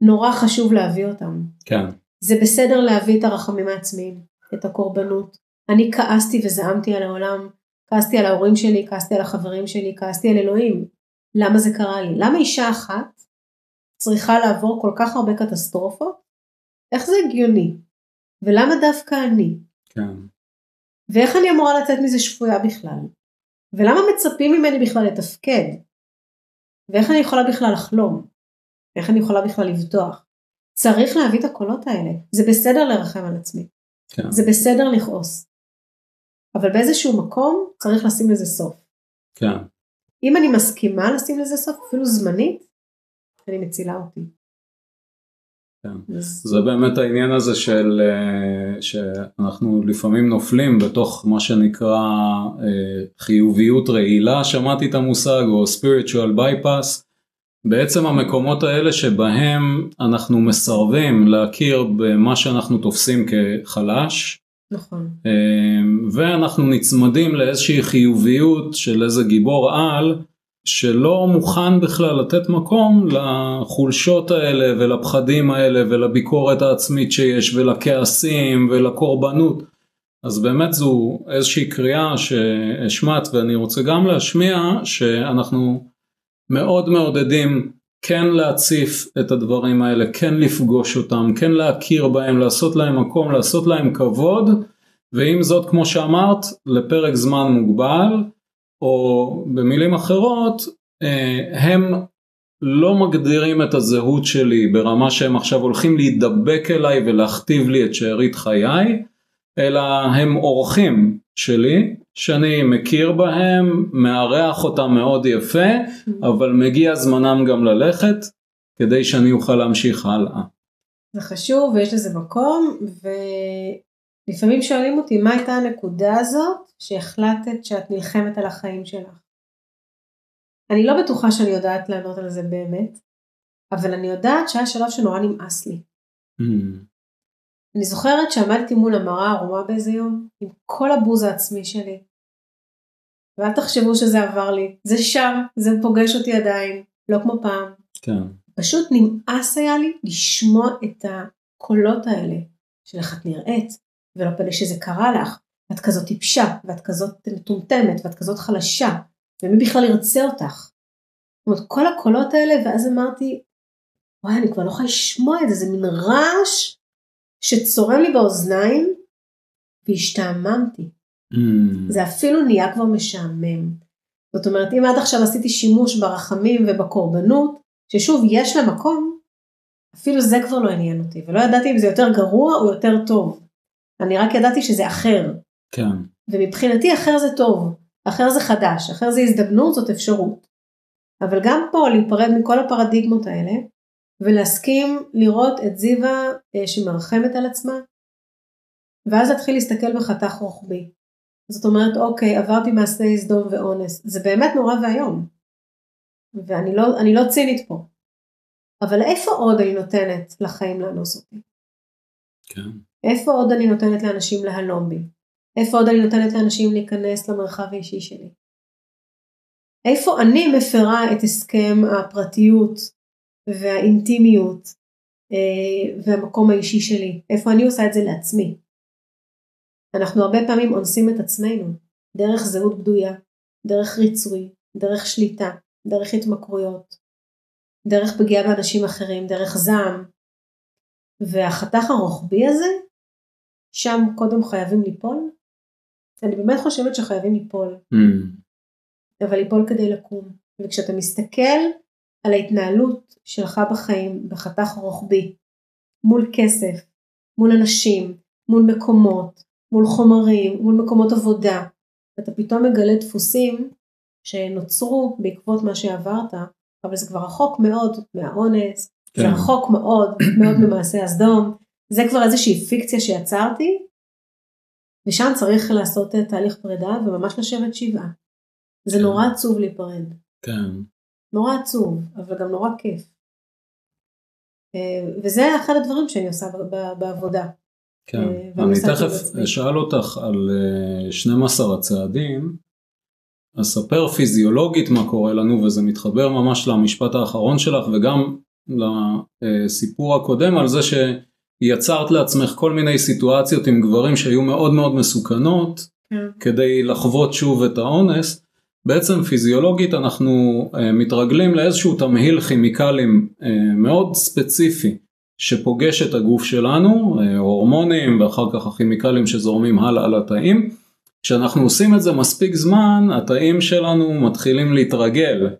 נורא חשוב להביא אותם. כן. זה בסדר להביא את הרחמים העצמיים, את הקורבנות. אני כעסתי וזעמתי על העולם, כעסתי על ההורים שלי, כעסתי על החברים שלי, כעסתי על אלוהים. למה זה קרה לי? למה אישה אחת צריכה לעבור כל כך הרבה קטסטרופות? איך זה הגיוני? ולמה דווקא אני? כן. ואיך אני אמורה לצאת מזה שפויה בכלל? ולמה מצפים ממני בכלל לתפקד? ואיך אני יכולה בכלל לחלום? איך אני יכולה בכלל לבטוח? צריך להביא את הקולות האלה. זה בסדר לרחם על עצמי. כן. זה בסדר לכעוס. אבל באיזשהו מקום צריך לשים לזה סוף. כן. אם אני מסכימה לשים לזה סוף, אפילו זמנית, אני מצילה אותי. כן. אז... זה באמת העניין הזה של, שאנחנו לפעמים נופלים בתוך מה שנקרא חיוביות רעילה, שמעתי את המושג, או spiritual bypass, בעצם המקומות האלה שבהם אנחנו מסרבים להכיר במה שאנחנו תופסים כחלש, נכון. ואנחנו נצמדים לאיזושהי חיוביות של איזה גיבור על, שלא מוכן בכלל לתת מקום לחולשות האלה ולפחדים האלה ולביקורת העצמית שיש ולכעסים ולקורבנות. אז באמת זו איזושהי קריאה שהשמעת ואני רוצה גם להשמיע שאנחנו מאוד מעודדים כן להציף את הדברים האלה, כן לפגוש אותם, כן להכיר בהם, לעשות להם מקום, לעשות להם כבוד, ועם זאת כמו שאמרת לפרק זמן מוגבל, או במילים אחרות, הם לא מגדירים את הזהות שלי ברמה שהם עכשיו הולכים להידבק אליי ולהכתיב לי את שארית חיי, אלא הם אורחים שלי, שאני מכיר בהם, מערך אותם מאוד יפה, אבל מגיע זמנם גם ללכת, כדי שאני אוכל להמשיך הלאה. זה חשוב ויש לזה מקום, ו... לפעמים שואלים אותי, מה הייתה הנקודה הזאת שהחלטת שאת נלחמת על החיים שלך? אני לא בטוחה שאני יודעת לענות על זה באמת, אבל אני יודעת שהיה שלב שנורא נמאס לי. Mm. אני זוכרת שעמדתי מול המראה ערומה באיזה יום, עם כל הבוז העצמי שלי. ואל תחשבו שזה עבר לי, זה שם, זה פוגש אותי עדיין, לא כמו פעם. כן. פשוט נמאס היה לי לשמוע את הקולות האלה, של איך את נראית. ולא פלא שזה קרה לך, ואת כזאת טיפשה, ואת כזאת מטומטמת, ואת כזאת חלשה, ומי בכלל ירצה אותך. זאת אומרת, כל הקולות האלה, ואז אמרתי, וואי, אני כבר לא יכולה לשמוע את זה, זה מין רעש, שצורם לי באוזניים, והשתעממתי. Mm. זה אפילו נהיה כבר משעמם. זאת אומרת, אם עד עכשיו עשיתי שימוש ברחמים ובקורבנות, ששוב, יש לה מקום, אפילו זה כבר לא עניין אותי, ולא ידעתי אם זה יותר גרוע או יותר טוב. אני רק ידעתי שזה אחר. כן. ומבחינתי אחר זה טוב, אחר זה חדש, אחר זה הזדמנות, זאת אפשרות. אבל גם פה להיפרד מכל הפרדיגמות האלה, ולהסכים לראות את זיווה אה, שמרחמת על עצמה, ואז להתחיל להסתכל בחתך רוחבי. זאת אומרת, אוקיי, עברתי מעשי סדום ואונס, זה באמת נורא והיום. ואני לא, אני לא צינית פה. אבל איפה עוד אני נותנת לחיים לאנוס אותי? כן. איפה עוד אני נותנת לאנשים להלום בי? איפה עוד אני נותנת לאנשים להיכנס למרחב האישי שלי? איפה אני מפרה את הסכם הפרטיות והאינטימיות והמקום האישי שלי? איפה אני עושה את זה לעצמי? אנחנו הרבה פעמים אונסים את עצמנו, דרך זהות בדויה, דרך ריצוי, דרך שליטה, דרך התמכרויות, דרך פגיעה באנשים אחרים, דרך זעם. והחתך הרוחבי הזה, שם קודם חייבים ליפול. אני באמת חושבת שחייבים ליפול. אבל ליפול כדי לקום. וכשאתה מסתכל על ההתנהלות שלך בחיים, בחתך רוחבי, מול כסף, מול אנשים, מול מקומות, מול חומרים, מול מקומות עבודה, אתה פתאום מגלה דפוסים שנוצרו בעקבות מה שעברת, אבל זה כבר רחוק מאוד מהאונס, כן. זה רחוק מאוד מאוד ממעשה הסדום, זה כבר איזושהי פיקציה שיצרתי, ושם צריך לעשות תהליך פרידה וממש לשבת שבעה. זה כן. נורא עצוב להיפרד. כן. נורא עצוב, אבל גם נורא כיף. וזה אחד הדברים שאני עושה בעבודה. כן, אני תכף אשאל אותך על שנים עשר הצעדים, אספר פיזיולוגית מה קורה לנו, וזה מתחבר ממש למשפט האחרון שלך, וגם לסיפור הקודם, על זה שיצרת לעצמך כל מיני סיטואציות עם גברים שהיו מאוד מאוד מסוכנות, כדי לחוות שוב את האונס. בעצם פיזיולוגית אנחנו מתרגלים לאיזשהו תמהיל כימיקלים מאוד ספציפי, שפוגש את הגוף שלנו, הורמונים ואחר כך הכימיקלים שזורמים הלאה לתאים. כשאנחנו עושים את זה מספיק זמן, התאים שלנו מתחילים להתרגל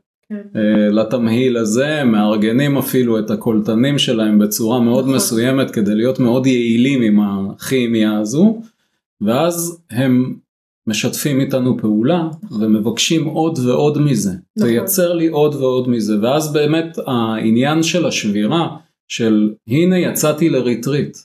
לתמהיל הזה, מארגנים אפילו את הקולטנים שלהם בצורה מאוד מסוימת, כדי להיות מאוד יעילים עם הכימיה הזו, ואז הם משתפים איתנו פעולה, ומבקשים עוד ועוד מזה, תייצר לי עוד ועוד מזה, ואז באמת העניין של השבירה, של הנה יצאתי לריטריט,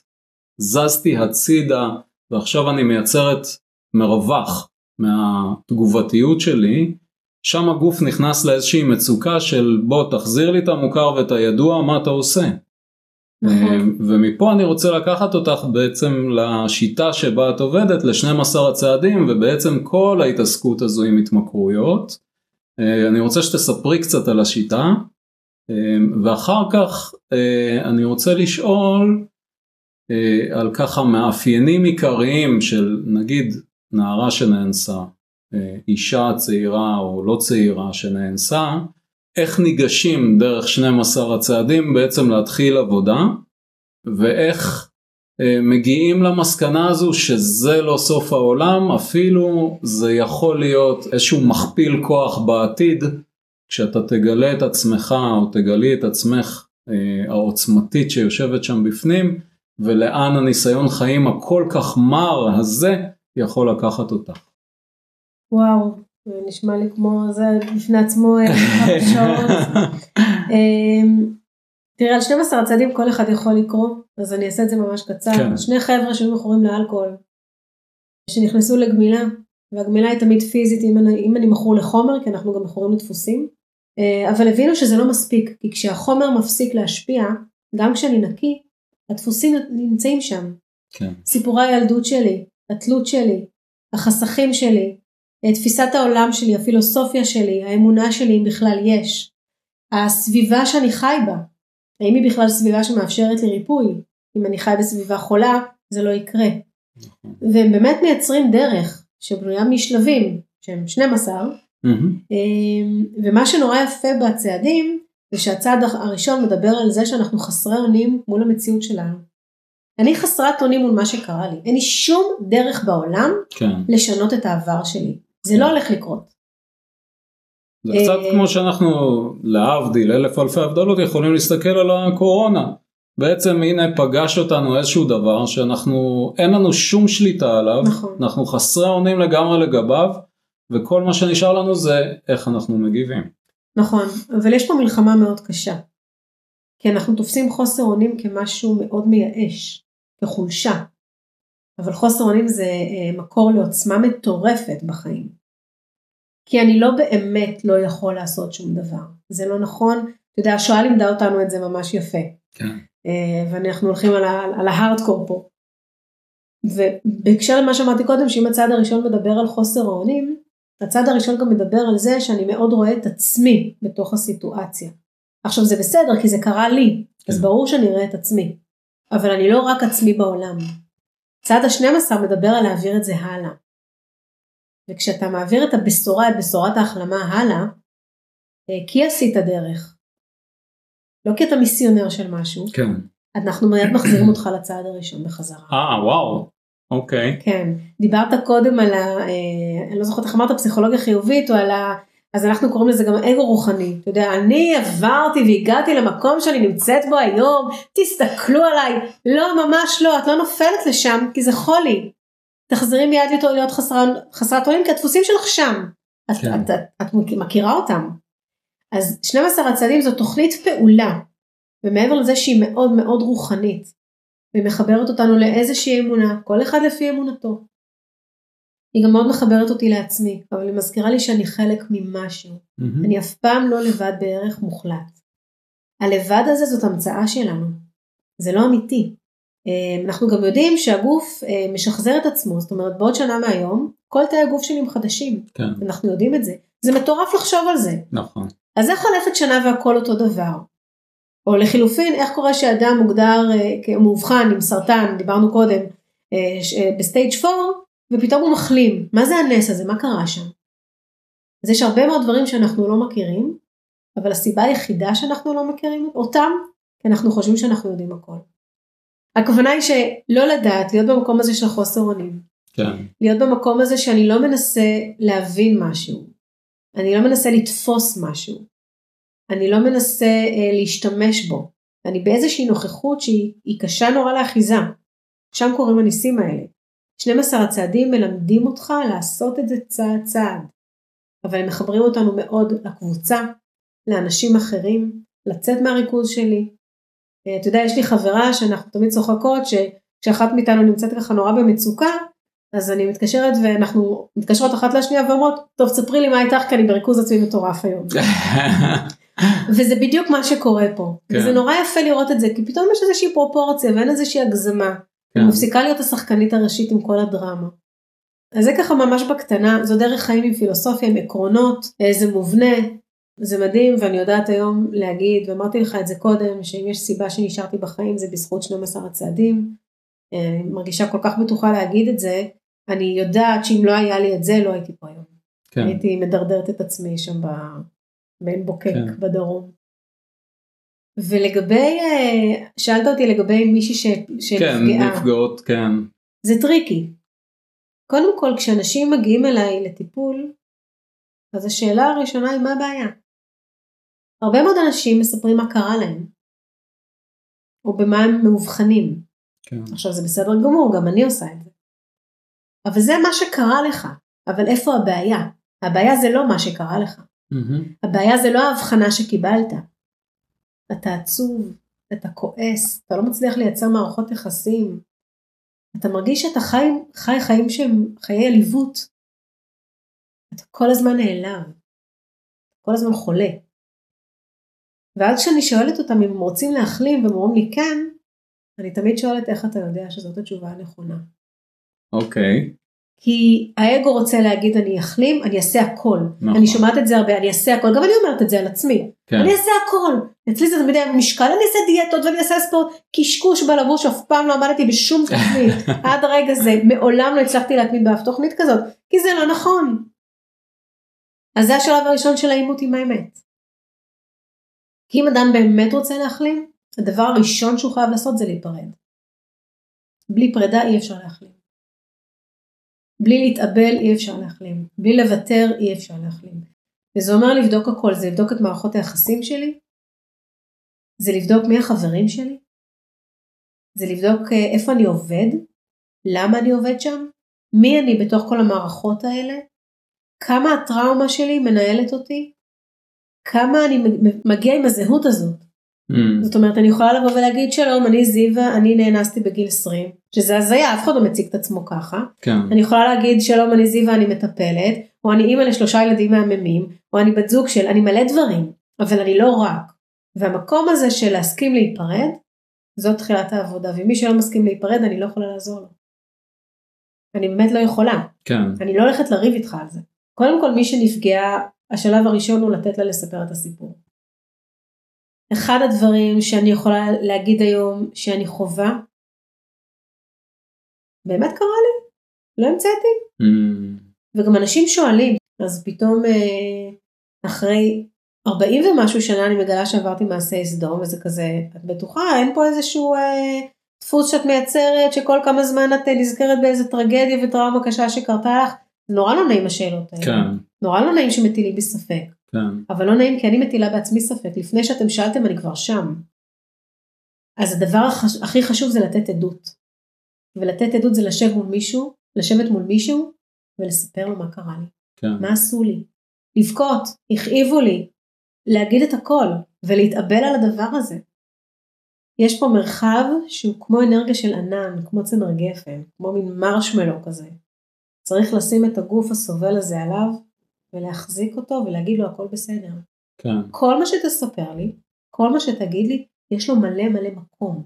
זזתי הצידה, ועכשיו אני מייצרת מרווח מהתגובתיות שלי, שם הגוף נכנס לאיזושהי מצוקה של בוא תחזיר לי את המוכר ואת הידוע, מה אתה עושה? נכון. ומפה אני רוצה לקחת אותך בעצם לשיטה שבה את עובדת, ל-שנים עשר הצעדים, ובעצם כל ההתעסקות הזו עם התמכרויות. אני רוצה שתספרי קצת על השיטה, ואחר כך אני רוצה לשאול על ככה מאפיינים עיקריים של נגיד נערה שנאנסה, אישה צעירה או לא צעירה שנאנסה, איך ניגשים דרך שנים עשר הצעדים בעצם להתחיל עבודה, ואיך מגיעים למסקנה הזו שזה לא סוף העולם, אפילו זה יכול להיות איזשהו מכפיל כוח בעתיד, כשאתה תגלה את עצמך או תגלי את עצמך העוצמתית שיושבת שם בפנים, ולאן הניסיון חיים הכל כך מר הזה יכול לקחת אותך. וואו, נשמע לי כמו זה לפני עצמו. תראה, על שנים עשר הצעדים כל אחד יכול לקרוא, אז אני אעשה את זה ממש קצר. כן. שני חבר'ה שהיו מכורים לאלכוהול, שנכנסו לגמילה, והגמילה היא תמיד פיזית, אם אני, אם אני מכור לחומר, כי אנחנו גם מכורים לדפוסים, אבל הבינו שזה לא מספיק, כי כשהחומר מפסיק להשפיע, גם כשאני נקי, הדפוסים נמצאים שם. כן. סיפורי הילדות שלי, התלות שלי, החסכים שלי, תפיסת העולם שלי, הפילוסופיה שלי, האמונה שלי, אם בכלל יש. הסביבה שאני חי בה, האם היא בכלל סביבה שמאפשרת לי ריפוי? אם אני חי בסביבה חולה, זה לא יקרה. והם באמת מייצרים דרך שבנויה משלבים, שהם שנים עשר, ומה שנורא יפה בצעדים, זה שהצעד הראשון מדבר על זה שאנחנו חסרי אונים מול המציאות שלנו. אני חסרת אונים מול מה שקרה לי. אין לי שום דרך בעולם לשנות את העבר שלי. זה לא הולך לקרות. זה קצת כמו שאנחנו, להבדיל, אלף אלפי הבדלות, יכולים להסתכל על הקורונה. בעצם הנה פגש אותנו איזשהו דבר שאנחנו, אין לנו שום שליטה עליו. אנחנו חסרי אונים לגמרי לגביו, וכל מה שנשאר לנו זה איך אנחנו מגיבים. נכון, אבל יש פה מלחמה מאוד קשה. כי אנחנו תופסים חוסר אונים כמשהו מאוד מייאש, כחולשה. אבל חוסר אונים זה מקור לעוצמה מטורפת בחיים. כי אני לא באמת לא יכול לעשות שום דבר. זה לא נכון. אתה יודע, השואה לימדה אותנו את זה ממש יפה. כן. ואנחנו הולכים על ההארדקור פה. ובהקשר למה שאמרתי קודם, שאם הצעד הראשון מדבר על חוסר אונים, הצעד הראשון גם מדבר על זה שאני מאוד רואה את עצמי בתוך הסיטואציה. עכשיו זה בסדר, כי זה קרה לי, אז ברור שאני אראה את עצמי, אבל אני לא רק עצמי בעולם, צעד ה-שנים עשר מדבר על להעביר את זה הלאה. וכשאתה מעביר את הבשורה, את בשורת ההחלמה הלאה, כי עשית דרך. לא כי אתה מיסיונר של משהו. כן. אנחנו מיד מחזירים אותך לצעד הראשון בחזרה. אה, וואו. אוקיי. כן. דיברת קודם על ה... אני לא זוכרת, אמרת פסיכולוגיה חיובית, או על ה... אז אנחנו קוראים לזה גם אגו רוחני. אתה יודע, אני עברתי והגעתי למקום שאני נמצאת בו היום, תסתכלו עליי. לא, ממש לא, את לא נופלת לשם, כי זה חולי. תחזרי מיד להיות חסרת אונים, כי הדפוסים שלך שם. את מכירה אותם. אז שנים עשר הצעדים זו תוכנית פעולה, ומעבר לזה שהיא מאוד מאוד רוחנית, והיא מחברת אותנו לאיזושהי אמונה, כל אחד לפי אמונתו. היא גם מאוד מחברת אותי לעצמי, אבל היא מזכירה לי שאני חלק ממשהו. Mm-hmm. אני אף פעם לא לבד בערך מוחלט. הלבד הזה זאת המצאה שלנו. זה לא אמיתי. אנחנו גם יודעים שהגוף משחזר את עצמו, זאת אומרת בעוד שנה מהיום, כל תאי הגוף שלי הם חדשים. כן. אנחנו יודעים את זה. זה מטורף לחשוב על זה. נכון. אז איך חולפת שנה והכל אותו דבר? או לחילופין, איך קורה שאדם מוגדר כמאובחן עם סרטן, דיברנו קודם, בסטייג' ארבע, ופתאום הוא מחלים. מה זה הנס הזה? מה קרה שם? אז יש הרבה מאוד דברים שאנחנו לא מכירים, אבל הסיבה היחידה שאנחנו לא מכירים אותם, כי אנחנו חושבים שאנחנו יודעים הכל. הכוונה היא שלא לדעת, להיות במקום הזה של חוסר אונים. כן. להיות במקום הזה שאני לא מנסה להבין משהו. אני לא מנסה לתפוס משהו. אני לא מנסה אה, להשתמש בו. אני באיזושהי נוכחות שהיא קשה נורא לאחיזה. שם קוראים הניסים האלה. שנים עשר הצעדים מלמדים אותך לעשות את זה צעד צעד. אבל הם מחברים אותנו מאוד לקבוצה, לאנשים אחרים, לצאת מהריכוז שלי. אה, אתה יודע, יש לי חברה שאנחנו תמיד צוחקות, שכשאחת מאיתנו נמצאת ככה נורא במצוקה, אז אני מתקשרת ואנחנו מתקשרות אחת לשנייה ואומרות, טוב, ספרי לי מה איתך, כי אני בריכוז עצמי מטורף היום. וזה בדיוק מה שקורה פה. כן. וזה נורא יפה לראות את זה, כי פתאום יש איזושהי פרופורציה ואין איזושהי הגזמה. כן. מפסיקה להיות השחקנית הראשית עם כל הדרמה. אז זה ככה ממש בקטנה, זו דרך חיים עם פילוסופיה, עם עקרונות, זה מובנה, זה מדהים, ואני יודעת היום להגיד, ואמרתי לך את זה קודם, שאם יש סיבה שנשארתי בחיים, זה בזכות שנים עשר הצעדים. אני מרגישה כל כך בטוחה להגיד את זה, אני יודעת שאם לא היה לי את זה, לא הייתי פה היום. כן. הייתי מדרדרת את עצמי שם בין בוקק כן. בדרום. ולגבי, שאלת אותי לגבי מישהי שנפגעה. כן, נפגעות, כן. זה טריקי. קודם כל, כשאנשים מגיעים אליי לטיפול, אז השאלה הראשונה היא מה הבעיה? הרבה מאוד אנשים מספרים מה קרה להם, או במה הם מאובחנים. כן. עכשיו זה בסדר גמור, גם אני עושה את זה. אבל זה מה שקרה לך. אבל איפה הבעיה? הבעיה זה לא מה שקרה לך. Mm-hmm. הבעיה זה לא ההבחנה שקיבלת. אתה עצוב, אתה כועס, אתה לא מצליח לייצר מערכות יחסים. אתה מרגיש שאתה חי, חי חיים שהם חיי עליבות. אתה כל הזמן נעלם. כל הזמן חולה. ועד שאני שואלת אותם אם הם רוצים להחלים והם אומרים לי כן, אני תמיד שואלת איך אתה יודע שזאת התשובה הנכונה. אוקיי. כי האגו רוצה להגיד אני אחלים, אני אעשה הכל. נכון. אני שומעת את זה הרבה, אני אעשה הכל. גם אני אומרת את זה על עצמי. כן. אני אעשה הכל. אצלי זה תמיד היה משקל, אני אעשה דיאטות ואני אעשה ספורט. קשקוש בלבוש, אף פעם לא עמדתי בשום תוכנית. עד הרגע זה, מעולם לא הצלחתי להתמיד באף תוכנית כזאת, כי זה לא נכון. אז זה השלב הראשון של האימות עם האמת. כי אם אדם באמת רוצה להחלים, הדבר הראשון שהוא חייב לעשות זה להיפרד. בלי פרידה אי אפשר להחלים. בלי להתאבל אי אפשר להחלים. בלי לוותר אי אפשר להחלים. וזה אומר לבדוק הכל. זה לבדוק את מערכות היחסים שלי. זה לבדוק מי החברים שלי. זה לבדוק איפה אני עובד. למה אני עובד שם. מי אני בתוך כל המערכות האלה. כמה הטראומה שלי מנהלת אותי. כמה אני מגיע עם הזהות הזאת. Mm. זאת אומרת, אני יכולה לבוא ולהגיד שלום, אני זיווה, אני נאנסתי בגיל עשרים, שזה הזיה, אף אחד לא מציג את עצמו ככה. כן. אני יכולה להגיד שלום, אני זיווה, אני מטפלת, או אני אימא לשלושה ילדים מהממים, או אני בת זוג של, אני מלא דברים, אבל אני לא רק. והמקום הזה של להסכים להיפרד, זאת תחילת העבודה, ומי שלא מסכים להיפרד, אני לא יכולה לעזור לו. אני באמת לא יכולה. כן. אני לא הולכת לריב איתך על זה. קודם כל, מי שנפגעה, השלב הראשון הוא לתת לה לספר את הסיפור. אחד הדברים שאני יכולה להגיד היום שאני חובה, באמת קרה לי? לא המצאתי? Mm. וגם אנשים שואלים, אז פתאום אחרי ארבעים ומשהו שנה אני מגלה שעברתי מעשה סדום, וזה כזה, את בטוחה, אין פה איזשהו דפוס שאת מייצרת, שכל כמה זמן את נזכרת באיזה טרגדיה וטראומה קשה שקרתה לך, נורא לא נעים השאלות האלה. כן. נורא לא נעים שמטילים בספק. כן. אבל לא נעים כי אני מטילה בעצמי ספק, לפני שאתם שאלתם אני כבר שם. אז הדבר הכי חשוב זה לתת עדות. ולתת עדות זה לשבת מול מישהו, לשבת מול מישהו, ולספר לו מה קרה לי. כן. מה עשו לי? לבכות, הכאיבו לי, להגיד את הכל, ולהתאבל על הדבר הזה. יש פה מרחב שהוא כמו אנרגיה של ענן, כמו צמר גפן, כמו מין מרשמלו כזה. צריך לשים את הגוף הסובל הזה עליו, ולהחזיק אותו, ולהגיד לו הכל בסדר. כן. כל מה שתספר לי, כל מה שתגיד לי, יש לו מלא מלא מקום.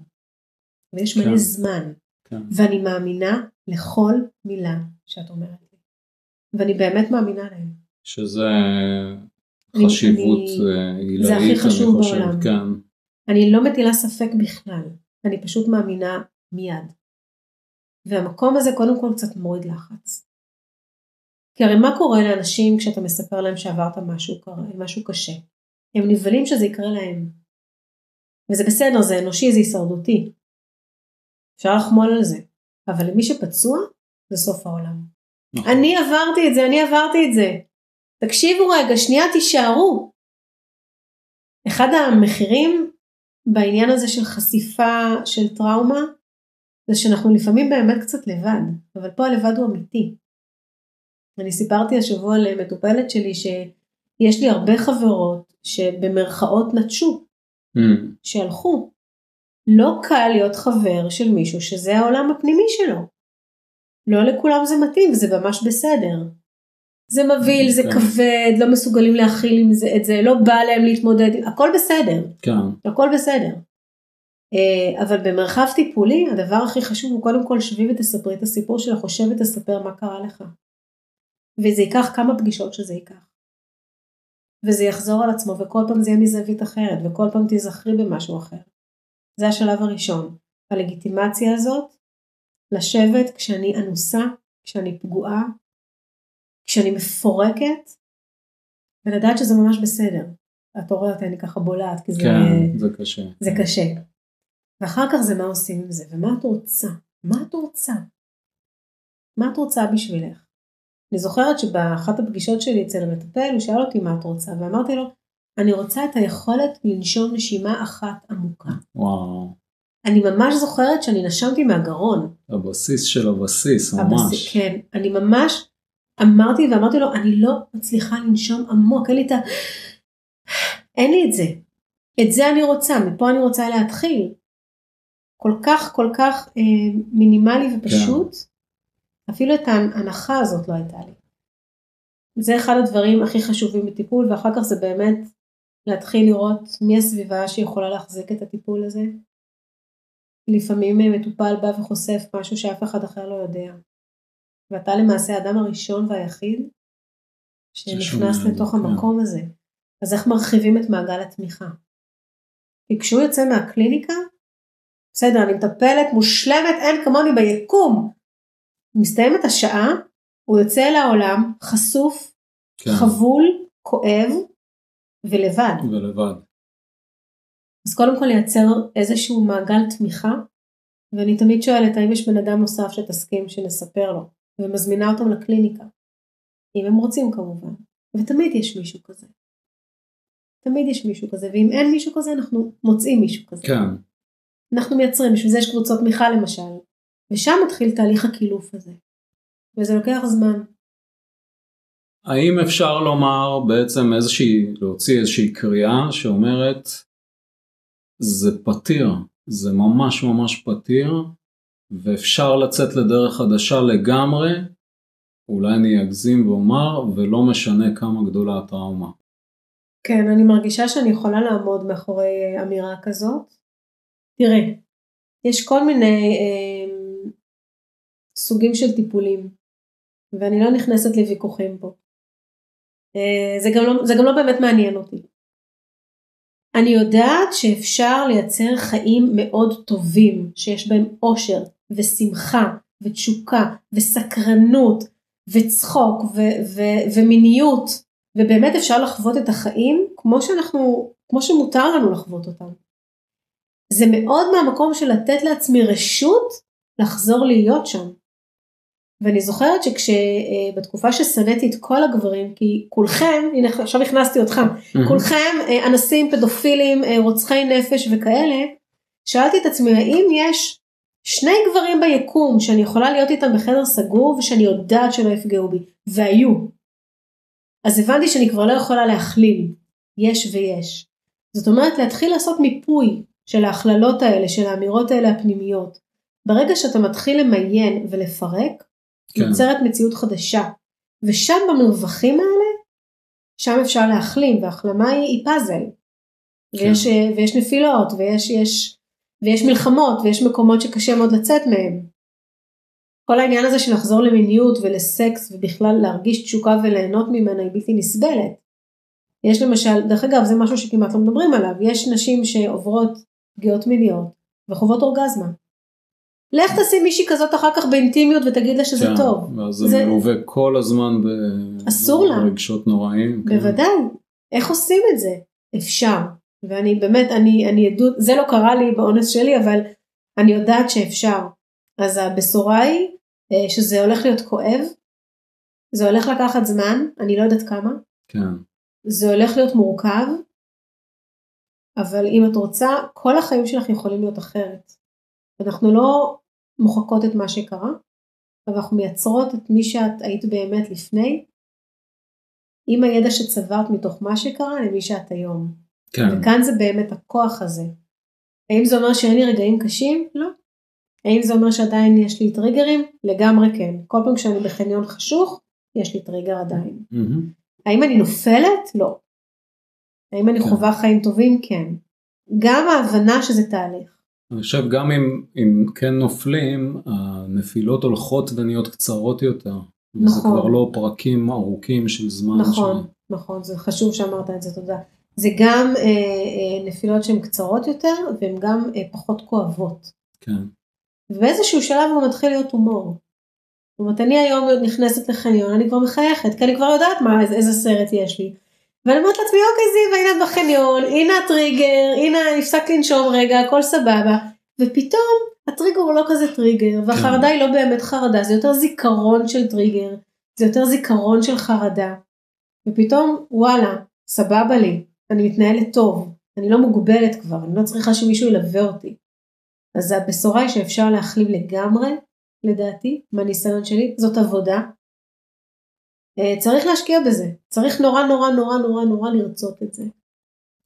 ויש מלא כן. זמן. כן. ואני מאמינה לכל מילה שאת אומרת לי. ואני באמת מאמינה להם. שזה חשיבות הילאית. זה הכי חשוב בעולם. כן. אני לא מטילה ספק בכלל. אני פשוט מאמינה מיד. והמקום הזה קודם כל קצת מוריד לחץ. כי הרי מה קורה לאנשים כשאתה מספר להם שעברת משהו, משהו קשה? הם נבלים שזה יקרה להם. וזה בסדר, זה אנושי, זה הישרדותי. אפשר לחמול על זה. אבל למי שפצוע, זה סוף העולם. נכון. אני עברתי את זה, אני עברתי את זה. תקשיבו רגע, שנייה תישארו. אחד המחירים בעניין הזה של חשיפה, של טראומה, זה שאנחנו לפעמים באמת קצת לבד, אבל פה הלבד הוא אמיתי. אני סיפרתי השבוע למטופלת שלי, שיש לי הרבה חברות שבמרכאות נטשו, mm. שהלכו. לא קל להיות חבר של מישהו שזה העולם הפנימי שלו. לא לכולם זה מתאים, זה ממש בסדר. זה מביל, זה כבד, לא מסוגלים להכיל את זה, לא בא להם להתמודד, הכל בסדר. כן. הכל בסדר. אבל במרחב טיפולי, הדבר הכי חשוב הוא קודם כל שבי ותספרי את הסיפור שלך, או שבי ותספר מה קרה לך. וזה ייקח כמה פגישות שזה ייקח. וזה יחזור על עצמו, וכל פעם זה יהיה מזווית אחרת, וכל פעם תזכרי במשהו אחר. זה השלב הראשון. הלגיטימציה הזאת, לשבת כשאני אנוסה, כשאני פגועה, כשאני מפורקת, ולדעת שזה ממש בסדר. את עוררת, אני ככה בולעת, כי זה, כן, זה קשה. זה קשה. ואחר כך זה מה עושים עם זה, ומה את רוצה? מה את רוצה? מה את רוצה בשבילך? אני זוכרת שבאחת הפגישות שלי אצל המטפל, הוא שאל אותי מה את רוצה, ואמרתי לו, אני רוצה את היכולת לנשום נשימה אחת עמוקה. וואו. אני ממש זוכרת שאני נשמתי מהגרון. הבסיס של הבסיס, ממש. הבסיס, כן, אני ממש אמרתי ואמרתי לו, אני לא מצליחה לנשום עמוק, אין לי את ה... אין לי את זה. את זה אני רוצה, מפה אני רוצה להתחיל. כל כך, כל כך אה, מינימלי ופשוט, כן. אפילו את ההנחה הזאת לא הייתה לי. זה אחד הדברים הכי חשובים בטיפול, ואחר כך זה באמת להתחיל לראות מי הסביבה שיכולה להחזיק את הטיפול הזה. לפעמים מטופל בא וחושף משהו שאף אחד אחר לא יודע. ואתה למעשה האדם הראשון והיחיד שנכנס לתוך המקום הזה. אז איך מרחיבים את מעגל התמיכה? כי כשהוא יוצא מהקליניקה, בסדר, אני מטפלת, מושלמת, אין כמוני ביקום. מסתיימת השעה, הוא יוצא אל העולם, חשוף, כן. חבול, כואב, ולבד. ולבד. אז קודם כל לייצר איזשהו מעגל תמיכה, ואני תמיד שואלת, האם יש בן אדם נוסף שתסכים שנספר לו, ומזמינה אותם לקליניקה, אם הם רוצים כמובן, ותמיד יש מישהו כזה. תמיד יש מישהו כזה, ואם אין מישהו כזה, אנחנו מוצאים מישהו כזה. כן. אנחנו מייצרים, בשביל זה יש קבוצות תמיכה למשל, ושם מתחיל תהליך הקילוף הזה. וזה לוקח זמן. האם אפשר לומר בעצם איזושהי, להוציא איזושהי קריאה שאומרת, זה פתיר, זה ממש ממש פתיר, ואפשר לצאת לדרך חדשה לגמרי, אולי אני אגזים ואומר, ולא משנה כמה גדולה הטראומה. כן, אני מרגישה שאני יכולה לעמוד מאחורי אמירה כזאת. תראה, יש כל מיני אה, סוגים של טיפולים. ואני לא נכנסת לוויכוחים פה. זה גם לא, זה גם לא באמת מעניין אותי. אני יודעת שאפשר לייצר חיים מאוד טובים, שיש בהם אושר ושמחה ותשוקה וסקרנות וצחוק ו- ו- ומיניות, ובאמת אפשר לחוות את החיים כמו שאנחנו, כמו שמותר לנו לחוות אותם. זה מאוד מהמקום של לתת לעצמי רשות לחזור להיות שם. ואני זוכרת שבתקופה ששנאתי את כל הגברים, כי כולכם, הנה עכשיו הכנסתי אותך, כולכם אנסים, פדופילים, רוצחי נפש וכאלה, שאלתי את עצמי, האם יש שני גברים ביקום שאני יכולה להיות איתם בחדר סגור, ושאני יודעת שלא יפגעו בי, והיו. אז הבנתי שאני כבר לא יכולה להכליל, יש ויש. זאת אומרת, להתחיל לעשות מיפוי של ההכללות האלה, של האמירות האלה הפנימיות. ברגע שאתה מתחיל למיין ולפרק, יוצרת מציאות חדשה, ושם במרווחים האלה, שם אפשר להחלים, וההחלמה היא פאזל, ויש, ויש נפילות, ויש, יש, ויש מלחמות, ויש מקומות שקשה מאוד לצאת מהם. כל העניין הזה של לחזור למיניות ולסקס, ובכלל להרגיש תשוקה וליהנות ממנה, היא בלתי נסבלת. יש למשל, דרך אגב, זה משהו שכמעט לא מדברים עליו, יש נשים שעוברות פגיעות מיניות, וחוות אורגזמה. לך תשים מישהי כזאת אחר כך באינטימיות ותגיד לה שזה טוב. זה מלווה כל הזמן ברגשות נוראים. בוודאי. איך עושים את זה? אפשר. ואני באמת, אני עדות, זה לא קרה לי באונס שלי, אבל אני יודעת שאפשר. אז הבשורה היא שזה הולך להיות כואב, זה הולך לקחת זמן, אני לא יודעת כמה. כן. זה הולך להיות מורכב, אבל אם את רוצה, כל החיים שלך יכולים להיות אחרת. אנחנו לא מוחקות את מה שקרה, אבל אנחנו מייצרות את מי שאת היית באמת לפני, עם הידע שצברת מתוך מה שקרה, למי שאת היום. כן. וכאן זה באמת הכוח הזה. האם זה אומר שאין לי רגעים קשים? לא. האם זה אומר שעדיין יש לי טריגרים? לגמרי כן. כל פעם כשאני בחניון חשוך, יש לי טריגר עדיין. Mm-hmm. האם אני נופלת? לא. האם אני כן. חובה חיים טובים? כן. גם ההבנה שזה תהליך. אני חושב גם אם, אם כן נופלים, הנפילות הולכות ונהיות קצרות יותר. נכון. וזה כבר לא פרקים ארוכים של זמן. נכון, שאני... נכון, זה חשוב שאמרת את זה, תודה. זה גם אה, אה, נפילות שהן קצרות יותר, והן גם אה, פחות כואבות. כן. ובאיזשהו שלב הוא מתחיל להיות הומור. זאת אומרת, אני היום נכנסת לחניון, אני כבר מחייכת, כי אני כבר יודעת מה, איזה, איזה סרט יש לי. ואני אומרת לעצמי, אוקיי זיווה, הנה את בחניון, הנה הטריגר, הנה נפסק לנשום רגע, הכל סבבה, ופתאום הטריגר הוא לא כזה טריגר, והחרדה היא לא באמת חרדה, זה יותר זיכרון של טריגר, זה יותר זיכרון של חרדה, ופתאום וואלה, סבבה לי, אני מתנהלת טוב, אני לא מוגבלת כבר, אני לא צריכה שמישהו ילווה אותי. אז הבשורה היא שאפשר להחליב לגמרי, לדעתי, מהניסיון שלי, זאת עבודה, צריך להשקיע בזה, צריך נורא נורא נורא נורא נורא לרצות את זה.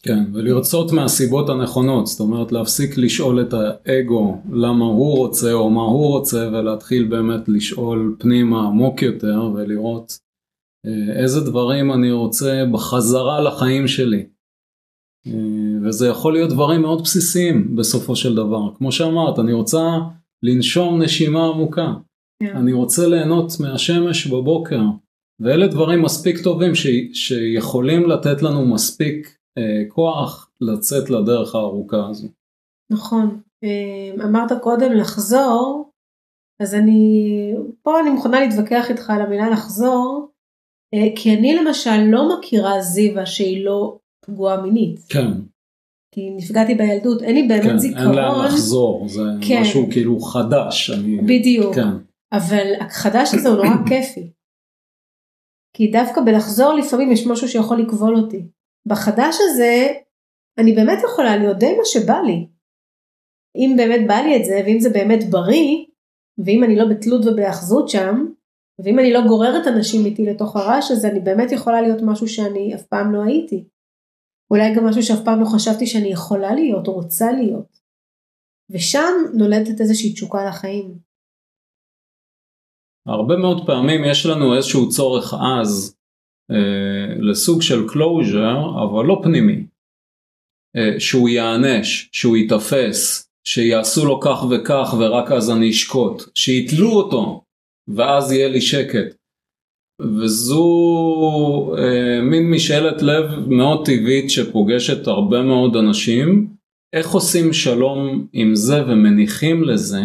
כן, ולרצות מהסיבות הנכונות, זאת אומרת להפסיק לשאול את האגו למה הוא רוצה או מה הוא רוצה, ולהתחיל באמת לשאול פנימה עמוק יותר, ולראות איזה דברים אני רוצה בחזרה לחיים שלי. וזה יכול להיות דברים מאוד בסיסיים בסופו של דבר, כמו שאמרת, אני רוצה לנשום נשימה עמוקה, yeah. אני רוצה ליהנות מהשמש בבוקר, ואלה דברים מספיק טובים ש... שיכולים לתת לנו מספיק אה, כוח לצאת לדרך הארוכה הזו. נכון. אמרת קודם לחזור, אז אני, פה אני מוכנה להתווכח איתך על המילה לחזור, אה, כי אני למשל לא מכירה זיווה שהיא לא פגועה מינית. כן. כי נפגעתי בילדות, אין לי באמת כן, זיכרון. אין לה לחזור, זה כן. משהו כאילו חדש. אני... בדיוק. כן. אבל החדש הזה הוא נורא כיפי. כי דווקא בלחזור לפעמים יש משהו שיכול לקבול אותי. בחדש הזה, אני באמת יכולה, אני יודע מה שבא לי. אם באמת בא לי את זה, ואם זה באמת בריא, ואם אני לא בתלות ובאחזות שם, ואם אני לא גוררת אנשים איתי לתוך הרעש הזה, אני באמת יכולה להיות משהו שאני אף פעם לא הייתי. אולי גם משהו שאף פעם לא חשבתי שאני יכולה להיות, או רוצה להיות. ושם נולדת איזושהי תשוקה לחיים. הרבה מאוד פעמים יש לנו איזשהו צורך אז אה, לסוג של closure, אבל לא פנימי. אה, שהוא יענש, שהוא יתפס, שיעשו לו כך וכך ורק אז אני אשקוט. שיתלו אותו ואז יהיה לי שקט. וזו אה, מין משאלת לב מאוד טבעית שפוגשת הרבה מאוד אנשים. איך עושים שלום עם זה ומניחים לזה?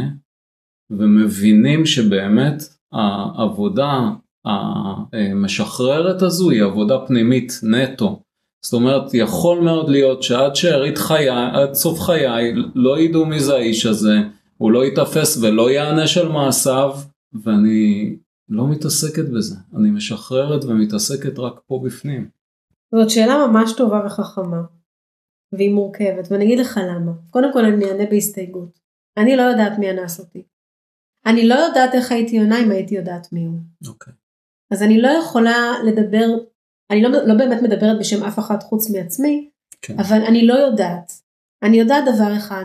ומבינים שבאמת העבודה המשחררת הזו היא עבודה פנימית נטו. זאת אומרת, יכול מאוד להיות שעד שארית חיי, עד סוף חיי, לא ידעו מי זה האיש הזה, הוא לא יתאפס ולא יענש על מעשיו, ואני לא מתעסקת בזה. אני משחררת ומתעסקת רק פה בפנים. זאת שאלה ממש טובה וחכמה, והיא מורכבת, ואני אגיד לך למה. קודם כל אני אענה בהסתייגות. אני לא יודעת מי אנס אותי. אני לא יודעת איך הייתי עונה אם הייתי יודעת מי הוא. אוקיי. אז אני לא יכולה לדבר, אני לא, לא באמת מדברת בשם אף אחת חוץ מעצמי, כן. אבל אני לא יודעת. אני יודעת דבר אחד,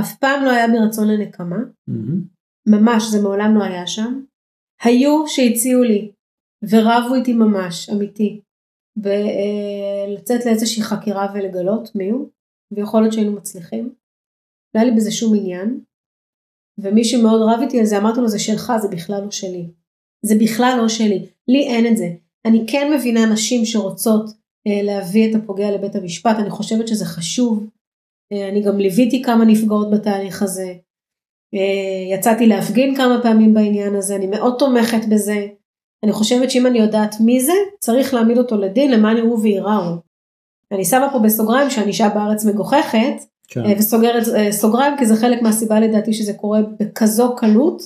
אף פעם לא היה ברצון לנקמה, mm-hmm. ממש, זה מעולם לא היה שם. היו שהציעו לי, ורבו איתי ממש, אמיתי, ולצאת לאיזושהי חקירה ולגלות מי הוא, ויכול להיות שהיינו מצליחים. לא היה לי בזה שום עניין, ומי שמאוד רב איתי על זה, אמרתי לו, זה שלך, זה בכלל לא שלי. זה בכלל לא שלי, לי אין את זה. אני כן מבינה נשים שרוצות אה, להביא את הפוגע לבית המשפט, אני חושבת שזה חשוב, אה, אני גם ליוויתי כמה נפגעות בתהליך הזה, אה, יצאתי להפגין כמה פעמים בעניין הזה, אני מאוד תומכת בזה, אני חושבת שאם אני יודעת מי זה, צריך להעמיד אותו לדין, למען יראו וייראו. אני שמה פה בסוגריים שהענישה בארץ מגוחכת, כן. אה, וסוגרת אה, סוגריים, כי זה חלק מהסיבה לדעתי שזה קורה בכזו קלות,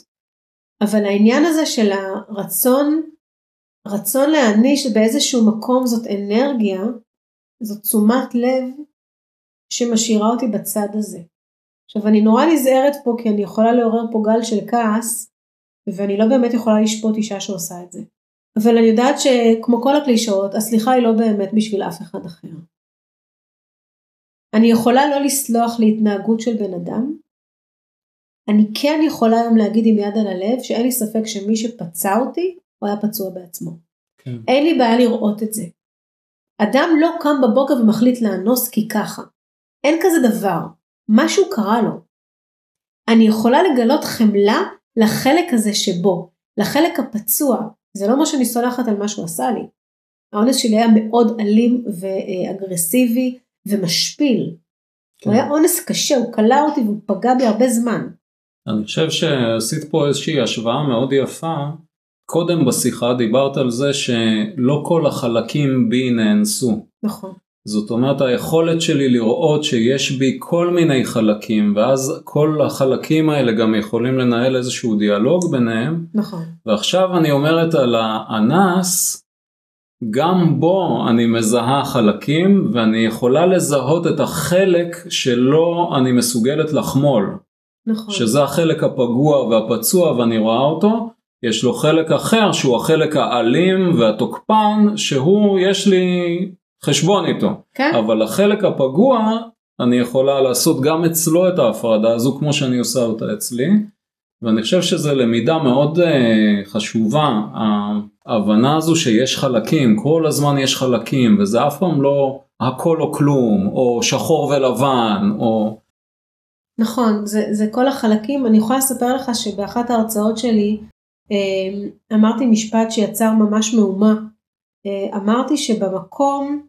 אבל העניין הזה של הרצון, רצון להעניש באיזשהו מקום, זאת אנרגיה, זאת תשומת לב שמשאירה אותי בצד הזה. עכשיו אני נורא נזהרת פה, כי אני יכולה לעורר פה גל של כעס, ואני לא באמת יכולה לשפוט אישה שעושה את זה. אבל אני יודעת שכמו כל הקלישאות, הסליחה היא לא באמת בשביל אף אחד אחר. אני יכולה לא לסלוח להתנהגות של בן אדם, אני כן יכולה היום להגיד עם יד על הלב, שאין לי ספק שמי שפצע אותי, הוא היה פצוע בעצמו. כן. אין לי בעיה לראות את זה. אדם לא קם בבוקר ומחליט לאנוס כי ככה. אין כזה דבר. משהו קרה לו. אני יכולה לגלות חמלה לחלק הזה שבו, לחלק הפצוע. זה לא מה שאני סולחת על מה שהוא עשה לי. האונס שלי היה מאוד אלים ואגרסיבי ומשפיל. כן. הוא היה אונס קשה, הוא קלה אותי והוא פגע בי הרבה זמן. אני חושב שעשית פה איזושהי השוואה מאוד יפה. קודם בשיחה דיברת על זה שלא כל החלקים בי נאנסו. נכון. זאת אומרת, היכולת שלי לראות שיש בי כל מיני חלקים, ואז כל החלקים האלה גם יכולים לנהל איזשהו דיאלוג ביניהם. נכון. ועכשיו אני אומרת על האנס, גם בו אני מזהה חלקים, ואני יכולה לזהות את החלק שלא אני מסוגלת לחמול. נכון. שזה החלק הפגוע והפצוע ואני רואה אותו, יש לו חלק אחר שהוא החלק האלים והתוקפן, שהוא יש לי חשבון איתו. כן. אבל החלק הפגוע, אני יכולה לעשות גם אצלו את ההפרדה הזו, כמו שאני עושה אותה אצלי, ואני חושב שזה למידה מאוד uh, חשובה, ההבנה הזו שיש חלקים, כל הזמן יש חלקים, וזה אף פעם לא הכל או כלום, או שחור ולבן, או... נכון, זה, זה כל החלקים. אני יכולה לספר לך שבאחת ההרצאות שלי, אמרתי משפט שיצר ממש מאומה. אמרתי שבמקום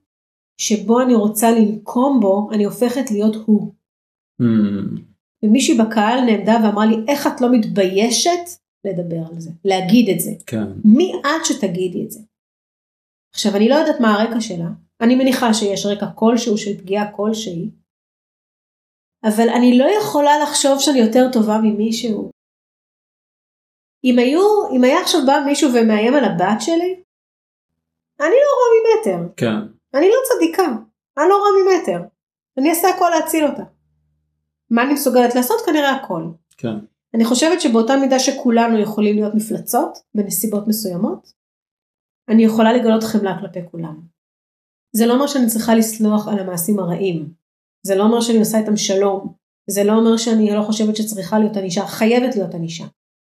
שבו אני רוצה לנקום בו, אני הופכת להיות הוא. Mm. ומישהי בקהל נעמדה ואמרה לי, איך את לא מתביישת לדבר על זה, להגיד את זה. כן. מי עד שתגידי את זה? עכשיו, אני לא יודעת מה הרקע שלה. אני מניחה שיש רקע כלשהו של פגיעה כלשהי, אבל אני לא יכולה לחשוב שאני יותר טובה ממישהו. אם היו, אם היה עכשיו בא מישהו ומאיים על הבת שלי, אני לא רואה ממטר. כן. אני לא צדיקה, אני לא רואה ממטר. אני אעשה הכל להציל אותה. מה אני מסוגלת לעשות? כנראה הכל. כן. אני חושבת שבאותה מידה שכולנו יכולים להיות מפלצות, בנסיבות מסוימות, אני יכולה לגלות חמלה כלפי כולם. זה לא אומר שאני צריכה לסלוח על המעשים הרעים. זה לא אומר שאני עושה איתם שלום. זה לא אומר שאני לא חושבת שצריכה להיות אנישה, חייבת להיות אנישה.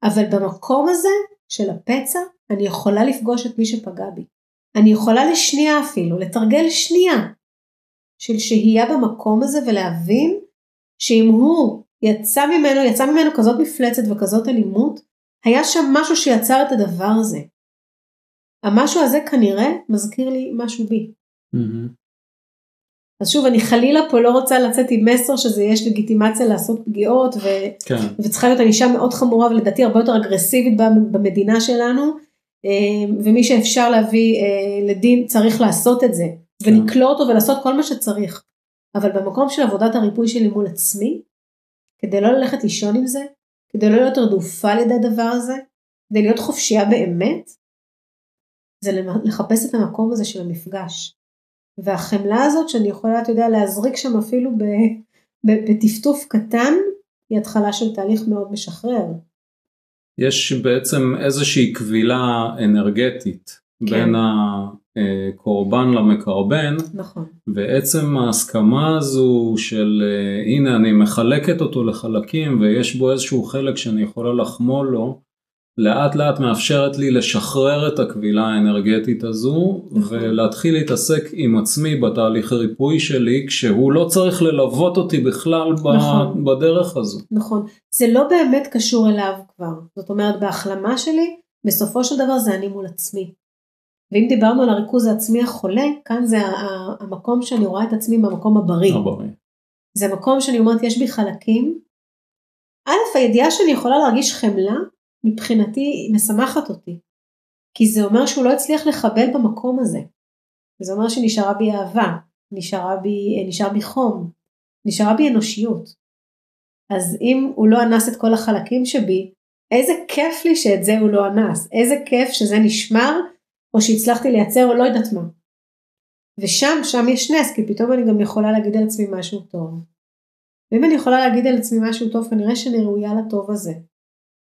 אבל במקום הזה של הפצע, אני יכולה לפגוש את מי שפגע בי. אני יכולה לשנייה אפילו, לתרגל שנייה, של שהייה במקום הזה ולהבין, שאם הוא יצא ממנו, יצא ממנו כזאת מפלצת וכזאת אלימות, היה שם משהו שיצר את הדבר הזה. המשהו הזה כנראה מזכיר לי משהו בי. Mm-hmm. אז שוב, אני חלילה פה לא רוצה לצאת עם מסר שזה יש לגיטימציה לעשות פגיעות, ו... כן. וצריכה להיות אישה מאוד חמורה, ולדעתי הרבה יותר אגרסיבית במדינה שלנו, ומי שאפשר להביא לדין צריך לעשות את זה, כן. ונקלוא אותו ולעשות כל מה שצריך. אבל במקום של עבודת הריפוי שלי מול עצמי, כדי לא ללכת לישון עם זה, כדי לא להיות רדופה לידי הדבר הזה, כדי להיות חופשייה באמת, זה לחפש את המקום הזה של המפגש. והחמלה הזאת שאני יכולה, אתה יודע, להזריק שם אפילו בטפטוף קטן, היא התחלה של תהליך מאוד משחרר. יש בעצם איזושהי קבילה אנרגטית, כן. בין הקורבן למקרבן, נכון. ועצם ההסכמה הזו של, הנה אני מחלקת אותו לחלקים, ויש בו איזשהו חלק שאני יכולה לחמול לו, לאט לאט מאפשרת לי לשחרר את הקבילה האנרגטית הזו, ולהתחיל להתעסק עם עצמי בתהליך הריפוי שלי, כשהוא לא צריך ללוות אותי בכלל בדרך הזו. נכון, זה לא באמת קשור אליו כבר, זאת אומרת בהחלמה שלי, בסופו של דבר זה אני מול עצמי. ואם דיברנו על הריכוז העצמי החולה, כאן זה המקום שאני רואה את עצמי במקום הבריא. הבריא. זה המקום שאני אומרת, יש בי חלקים, א', הידיעה שאני יכולה להרגיש חמלה, מבחינתי היא משמחת אותי, כי זה אומר שהוא לא הצליח לחבל במקום הזה, זה אומר שנשארה בי אהבה, נשארה בי, נשאר בי חום, נשארה בי אנושיות, אז אם הוא לא אנס את כל החלקים שבי, איזה כיף לי שאת זה הוא לא אנס, איזה כיף שזה נשמר, או שהצלחתי לייצר או לא יודעת מה, ושם, שם יש נס, כי פתאום אני גם יכולה להגיד על עצמי משהו טוב, ואם אני יכולה להגיד על עצמי משהו טוב, כנראה שאני ראויה לטוב הזה,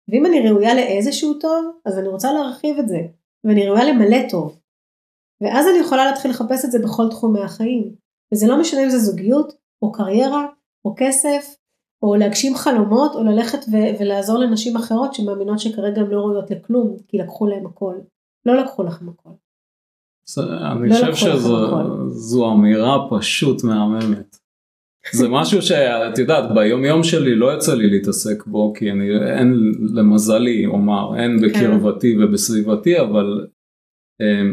ואם אני ראויה לאיזשהו טוב, אז אני רוצה להרחיב את זה, ואני ראויה למלא טוב. ואז אני יכולה להתחיל לחפש את זה בכל תחומי החיים. וזה לא משנה אם זה זוגיות, או קריירה, או כסף, או להגשים חלומות, או ללכת ו- ולעזור לנשים אחרות שמאמינות שכרגע הן לא ראויות לכלום, כי לקחו להם הכל. לא לקחו לכם הכל. אני חושב שזו אמירה פשוט מהממת. זה משהו שאת יודעת, ביום יום שלי לא יצא לי להתעסק בו, כי אני, אין למזלי, אומר, אין בקרבתי ובסביבתי, אבל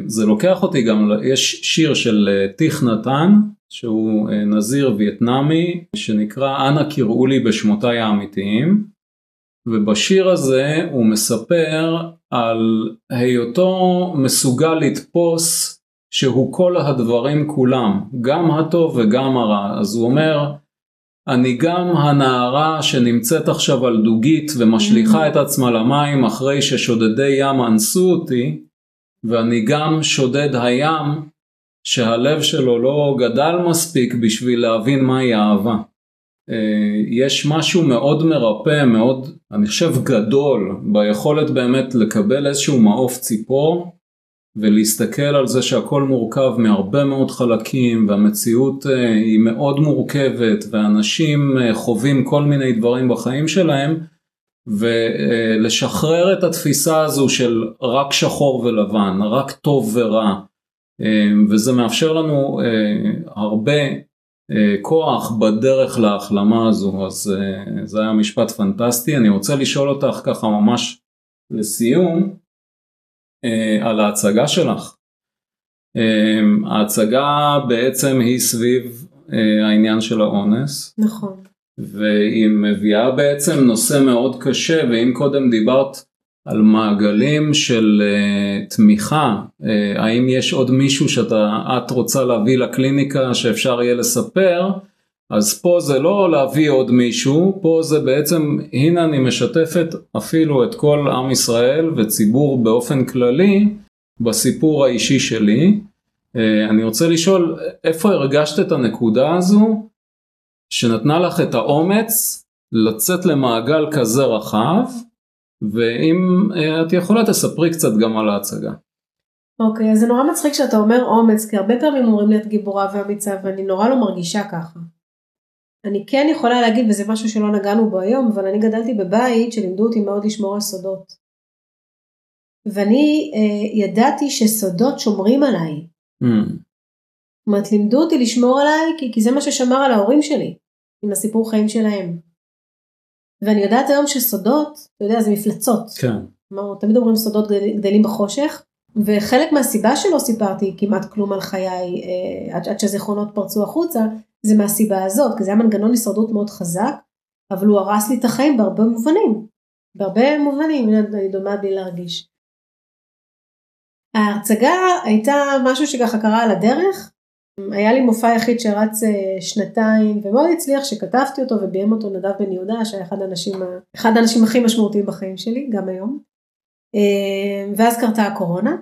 זה לוקח אותי גם, יש שיר של תיך נתן, שהוא נזיר וייטנאמי, שנקרא אנא קראו לי בשמותיי האמיתיים, ובשיר הזה הוא מספר על היותו מסוגל לתפוס, שהוא כל הדברים כולם, גם הטוב וגם הרע. אז הוא אומר, אני גם הנערה שנמצאת עכשיו על דוגית ומשליחה את עצמה למים אחרי ששודדי ים אנסו אותי, ואני גם שודד הים שהלב שלו לא גדל מספיק בשביל להבין מהי אהבה. יש משהו מאוד מרפא, מאוד, אני חושב, גדול, ביכולת באמת לקבל איזשהו מעוף ציפור, ולהסתכל על זה שהכל מורכב מהרבה מאוד חלקים, והמציאות היא מאוד מורכבת, ואנשים חווים כל מיני דברים בחיים שלהם, ולשחרר את התפיסה הזו של רק שחור ולבן, רק טוב ורע, וזה מאפשר לנו הרבה כוח בדרך להחלמה הזו. אז זה היה משפט פנטסטי. אני רוצה לשאול אותך ככה ממש לסיום, על ההצגה שלך. ההצגה בעצם היא סביב העניין של האונס. נכון. והיא מביאה בעצם נושא מאוד קשה, ואם קודם דיברת על מעגלים של תמיכה, האם יש עוד מישהו שאת רוצה להביא לקליניקה שאפשר יהיה לספר, אז פה זה לא להביא עוד מישהו, פה זה בעצם, הנה אני משתפת אפילו את כל עם ישראל וציבור באופן כללי, בסיפור האישי שלי. אני רוצה לשאול, איפה הרגשת את הנקודה הזו, שנתנה לך את האומץ, לצאת למעגל כזה רחב, ואם את יכולה תספרי קצת גם על ההצגה. אוקיי, אז זה נורא מצחיק שאתה אומר אומץ, כי הרבה פעמים אומרים לי את גיבורה ואמיצה, ואני נורא לא מרגישה ככה. אני כן יכולה להגיד, וזה משהו שלא נגענו בו היום, אבל אני גדלתי בבית שלימדו אותי מאוד לשמור על סודות. ואני אה, ידעתי שסודות שומרים עליי. Mm. זאת אומרת, לימדו אותי לשמור עליי, כי, כי זה מה ששמר על ההורים שלי, עם הסיפור חיים שלהם. ואני יודעת היום שסודות, אתה יודע, זה מפלצות. כן. כלומר, תמיד אומרים סודות גדלים בחושך, וחלק מהסיבה שלא סיפרתי כמעט כלום על חיי, עד שזיכרונות פרצו החוצה, זה מהסיבה הזאת, כי זה היה מנגנון הישרדות מאוד חזק, אבל הוא הרס לי את החיים בהרבה מובנים, בהרבה מובנים, אני דומה בלי להרגיש. ההרצגה הייתה משהו שככה קרה על הדרך, היה לי מופע יחיד שרץ שנתיים, ומאוד הצליח שכתבתי אותו וביים אותו נדב בן יהודה, שהיה אחד האנשים, אחד האנשים הכי משמעותיים בחיים שלי, גם היום. ואז קרתה הקורונה,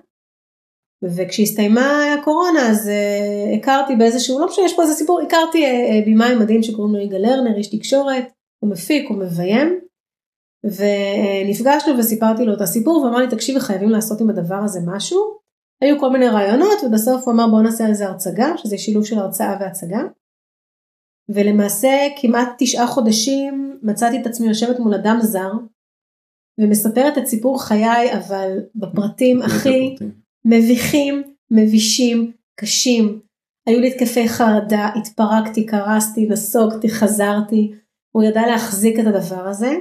וכשהסתיימה הקורונה, אז הכרתי באיזשהו, לא משהו, יש פה איזה סיפור, הכרתי בימאי מדהים שקוראים לו יגלרנר, איש תקשורת, הוא מפיק, הוא מביים, ונפגשנו וסיפרתי לו את הסיפור, ואמר לי, תקשיבי, חייבים לעשות עם הדבר הזה משהו. היו כל מיני רעיונות, ובסוף הוא אמר, בואו נעשה איזה הרצגה, שזה שילוב של הרצאה והצגה. ולמעשה, כמעט תשעה חודשים, מצאתי את עצמי יושבת מול אדם זר, ומספרת את סיפור חיי, אבל בפרטים הכי מביכים, מבישים, קשים. היו לי התקפי חרדה, התפרקתי, קרסתי, נסוגתי, חזרתי. הוא ידע להחזיק את הדבר הזה.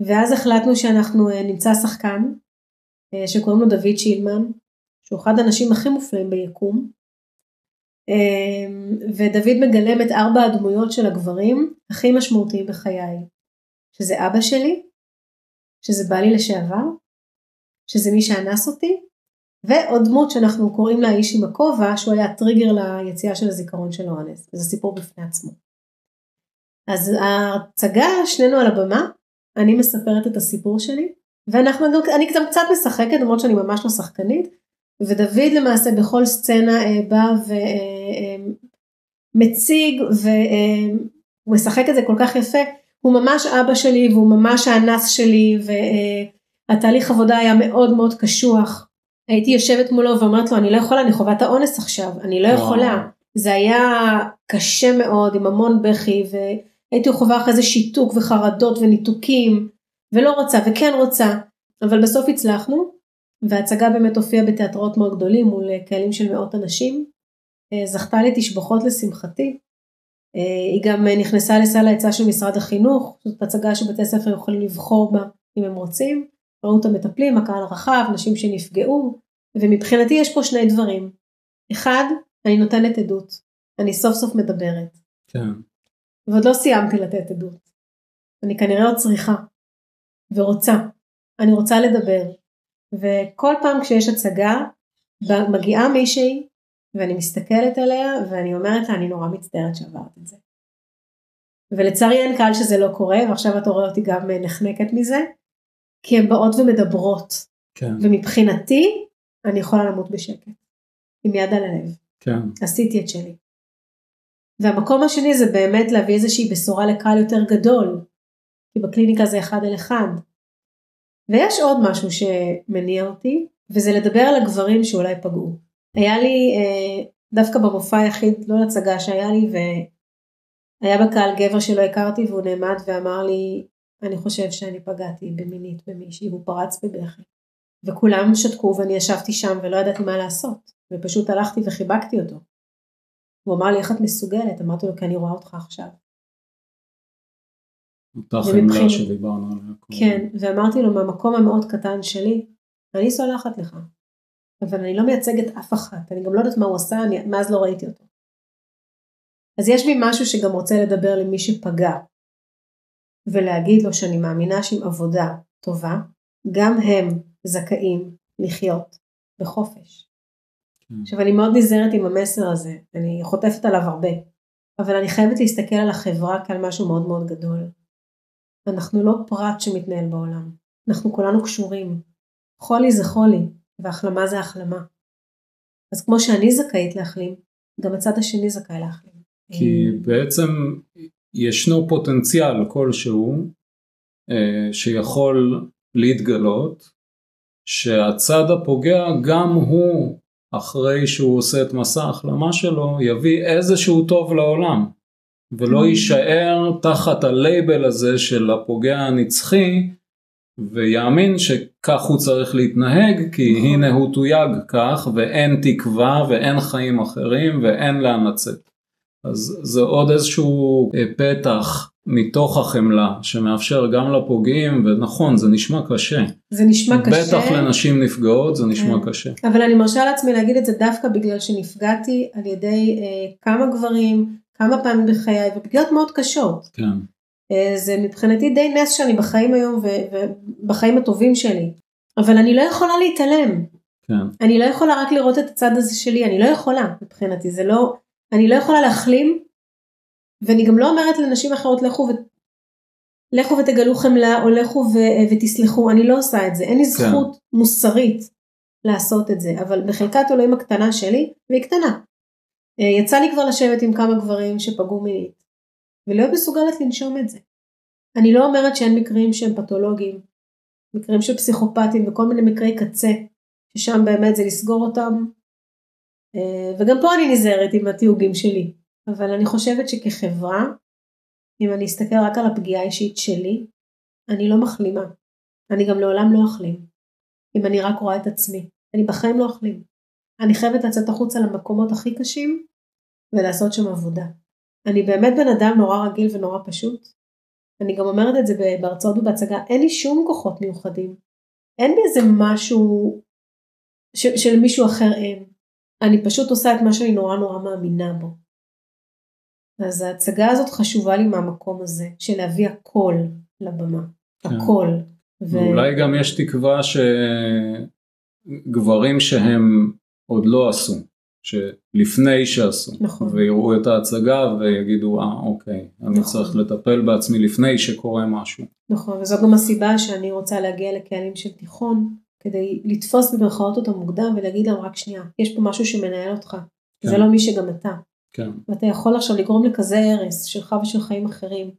ואז החלטנו שאנחנו נמצא שחקן, שקוראים לו דוד שילמן, שהוא אחד האנשים הכי מופלאים ביקום. ודוד מגלם את ארבע הדמויות של הגברים הכי משמעותיים בחיי, שזה אבא שלי, שזה בא לי לשעבר, שזה מי שאנס אותי, ועוד דמות שאנחנו קוראים לה איש עם הכובע, שהוא היה טריגר ליציאה של הזיכרון של האונס. זה סיפור בפני עצמו. אז ההרצגה, שנינו על הבמה, אני מספרת את הסיפור שלי, ואנחנו, אני קצת משחקת, למרות שאני ממש לא שחקנית, ודוד למעשה בכל סצנה בא ומציג, והוא משחק את זה כל כך יפה, הוא ממש אבא שלי, והוא ממש האנס שלי, והתהליך עבודה היה מאוד מאוד קשוח. הייתי יושבת מולו ואומרת לו, אני לא יכולה, אני חווה את האונס עכשיו, אני לא יכולה. זה היה קשה מאוד, עם המון בכי, והייתי חווה אחרי זה שיתוק וחרדות וניתוקים, ולא רוצה, וכן רוצה. אבל בסוף הצלחנו, וההצגה באמת הופיעה בתיאטרות מאוד גדולים, מול קהלים של מאות אנשים. זכתה לי תשבחות לשמחתי. היא גם נכנסה לסל ההיצע של משרד החינוך, זאת הצגה שבתי ספר יכולים לבחור בה אם הם רוצים, ראו את המטפלים, הקהל הרחב, נשים שנפגעו, ומבחינתי יש פה שני דברים. אחד, אני נותנת עדות, אני סוף סוף מדברת. כן. ועוד לא סיימתי לתת עדות. אני כנראה עוד צריכה, ורוצה. אני רוצה לדבר. וכל פעם כשיש הצגה, מגיעה מישהי, ואני מסתכלת עליה, ואני אומרת לה, אני נורא מצטערת שעברת את זה. ולצערי אין קהל שזה לא קורה, ועכשיו את רואה אותי גם נחנקת מזה, כי הן באות ומדברות. כן. ומבחינתי, אני יכולה למות בשקט. עם יד על הלב. כן. עשיתי את שלי. והמקום השני זה באמת להביא איזושהי בשורה לקהל יותר גדול, כי בקליניקה זה אחד אל אחד. ויש עוד משהו שמניע אותי, וזה לדבר על הגברים שאולי פגעו. היה לי, דווקא במופע היחיד, לא לצגה שהיה לי, והיה בקהל גבר שלא הכרתי, והוא נעמד ואמר לי, אני חושב שאני פגעתי במינית במישהי, והוא פרץ בבכי. וכולם שתקו, ואני ישבתי שם, ולא ידעתי מה לעשות, ופשוט הלכתי וחיבקתי אותו. הוא אמר לי, איך את מסוגלת? אמרתי לו, כי אני רואה אותך עכשיו. אותה חמלה שדיברנו עליה. כן, ואמרתי לו, מהמקום המאוד קטן שלי, אני סולחת לך. אבל אני לא מייצגת אף אחת, אני גם לא יודעת מה הוא עשה, אני מאז לא ראיתי אותו. אז יש בי משהו שגם רוצה לדבר למי שפגע, ולהגיד לו שאני מאמינה שעם עבודה טובה, גם הם זכאים לחיות בחופש. עכשיו אני מאוד נזהרת עם המסר הזה, אני חוטפת עליו הרבה, אבל אני חייבת להסתכל על החברה כעל משהו מאוד מאוד גדול. אנחנו לא פרט שמתנהל בעולם, אנחנו כולנו קשורים, חולי זה חולי, והחלמה זה החלמה. אז כמו שאני זכאית להחלים, גם הצד השני זכאי להחלים. כי בעצם ישנו פוטנציאל כלשהו, שיכול להתגלות, שהצד הפוגע גם הוא, אחרי שהוא עושה את מסע ההחלמה שלו, יביא איזשהו טוב לעולם, ולא יישאר תחת הלייבל הזה של הפוגע הנצחי, ויאמין שכך הוא צריך להתנהג, כי הנה הוא תויג כך, ואין תקווה, ואין חיים אחרים, ואין להנצת. אז זה עוד איזשהו פתח מתוך החמלה, שמאפשר גם לפוגעים, ונכון, זה נשמע קשה. זה נשמע בטח קשה. בטח לנשים נפגעות, זה נשמע כן. קשה. אבל אני מרשה לעצמי להגיד את זה דווקא בגלל שנפגעתי על ידי אה, כמה גברים, כמה פעמים בחיי, ופגיעות מאוד קשות. כן. אה, זה מבחינתי די נס שאני בחיים היום, ו- ובחיים הטובים שלי. אבל אני לא יכולה להתעלם. כן. אני לא יכולה רק לראות את הצד הזה שלי, אני לא יכולה מבחינתי, זה לא, אני לא יכולה להחלים, ואני גם לא אומרת לנשים אחרות, לכו, ו... לכו ותגלו חמלה, או לכו ו... ותסלחו, אני לא עושה את זה, אין לי זכות כן. מוסרית לעשות את זה, אבל בחלקת אלוהים הקטנה שלי, והיא קטנה. יצא לי כבר לשבת עם כמה גברים שפגעו מינית, ולא מסוגלת לנשום את זה. אני לא אומרת שאין מקרים שהם פתולוגיים, מקרים של פסיכופטים, וכל מיני מקרי קצה, ששם באמת זה לסגור אותם, וגם פה אני נזהרת עם התיוגים שלי. אבל אני חושבת שכחברה, אם אני אסתכל רק על הפגיעה האישית שלי, אני לא מחלימה. אני גם לעולם לא אחלים. אם אני רק רואה את עצמי. אני בחיים לא אחלים. אני חייבת לצאת החוצה למקומות הכי קשים, ולעשות שם עבודה. אני באמת בן אדם נורא רגיל ונורא פשוט. אני גם אומרת את זה בהרצאות ובהצגה, אין לי שום כוחות מיוחדים. אין לי איזה משהו ש- של מישהו אחר אין. אני פשוט עושה את מה שאני נורא נורא מאמינה בו. אז ההצגה הזאת חשובה לי מהמקום הזה, של להביא הכל לבמה, הכל. ו... ואולי גם יש תקווה שגברים שהם עוד לא עשו, שלפני שעשו, נכון. ויראו את ההצגה ויגידו, אה, אוקיי, אני נכון. צריך לטפל בעצמי לפני שקורה משהו. נכון, וזו גם הסיבה שאני רוצה להגיע לקהלים של תיכון, כדי לתפוס במרכאות אותם מוקדם ולהגיד להם רק שנייה, יש פה משהו שמנהל אותך, כן. זה לא מי שגם אתה. כן. ואתה יכול עכשיו לגרום לכזה הרס שלך ושל חיים אחרים.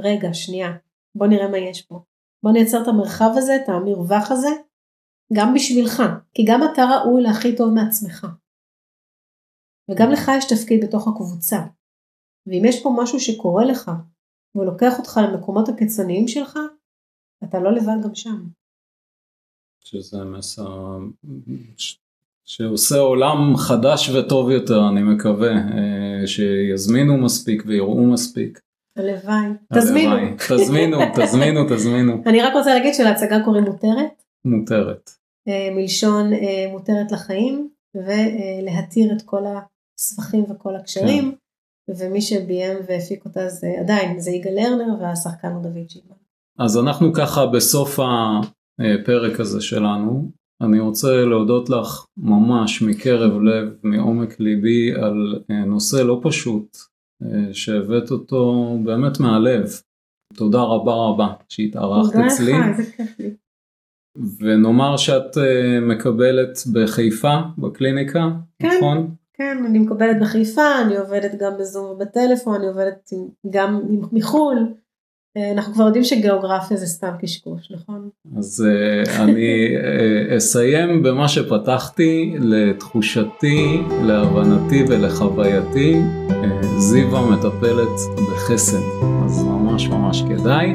רגע, שנייה, בוא נראה מה יש פה. בוא נייצר את המרחב הזה, את המרווח הזה, גם בשבילך, כי גם אתה ראוי להכי טוב מעצמך. וגם לך יש תפקיד בתוך הקבוצה. ואם יש פה משהו שקורה לך, והוא לוקח אותך למקומות הקיצוניים שלך, אתה לא לבד גם שם. שזה מסע... שעושה עולם חדש וטוב יותר, אני מקווה, שיזמינו מספיק ויראו מספיק. הלוואי. תזמינו. תזמינו, תזמינו, תזמינו. אני רק רוצה להגיד שלהצגה קוראים מותרת. מותרת. מלשון מותרת לחיים, ולהתיר את כל הספחים וכל הקשרים, ומי שביים והפיק אותה זה עדיין, זה יגלרנר, והשחקן הוא דוד שילמן. אז אנחנו ככה בסוף הפרק הזה שלנו, אני רוצה להודות לך ממש מקרב לב, מעומק ליבי, על נושא לא פשוט, שהבאת אותו באמת מהלב. תודה רבה רבה שהתארחת אצלי. תודה לך, זה כיף לי. ונאמר שאת מקבלת בחיפה, בקליניקה, כן, נכון? כן, אני מקבלת בחיפה, אני עובדת גם בזום ובטלפון, אני עובדת גם מחול. אנחנו כבר יודעים שגיאוגרפיה זה סתם קשקוש, נכון? אז אני אסיים במה שפתחתי, לתחושתי, להבנתי ולחווייתי, זיווה מטפלת בחסד, אז ממש ממש כדאי,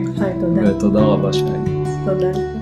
ותודה רבה שהיית. תודה.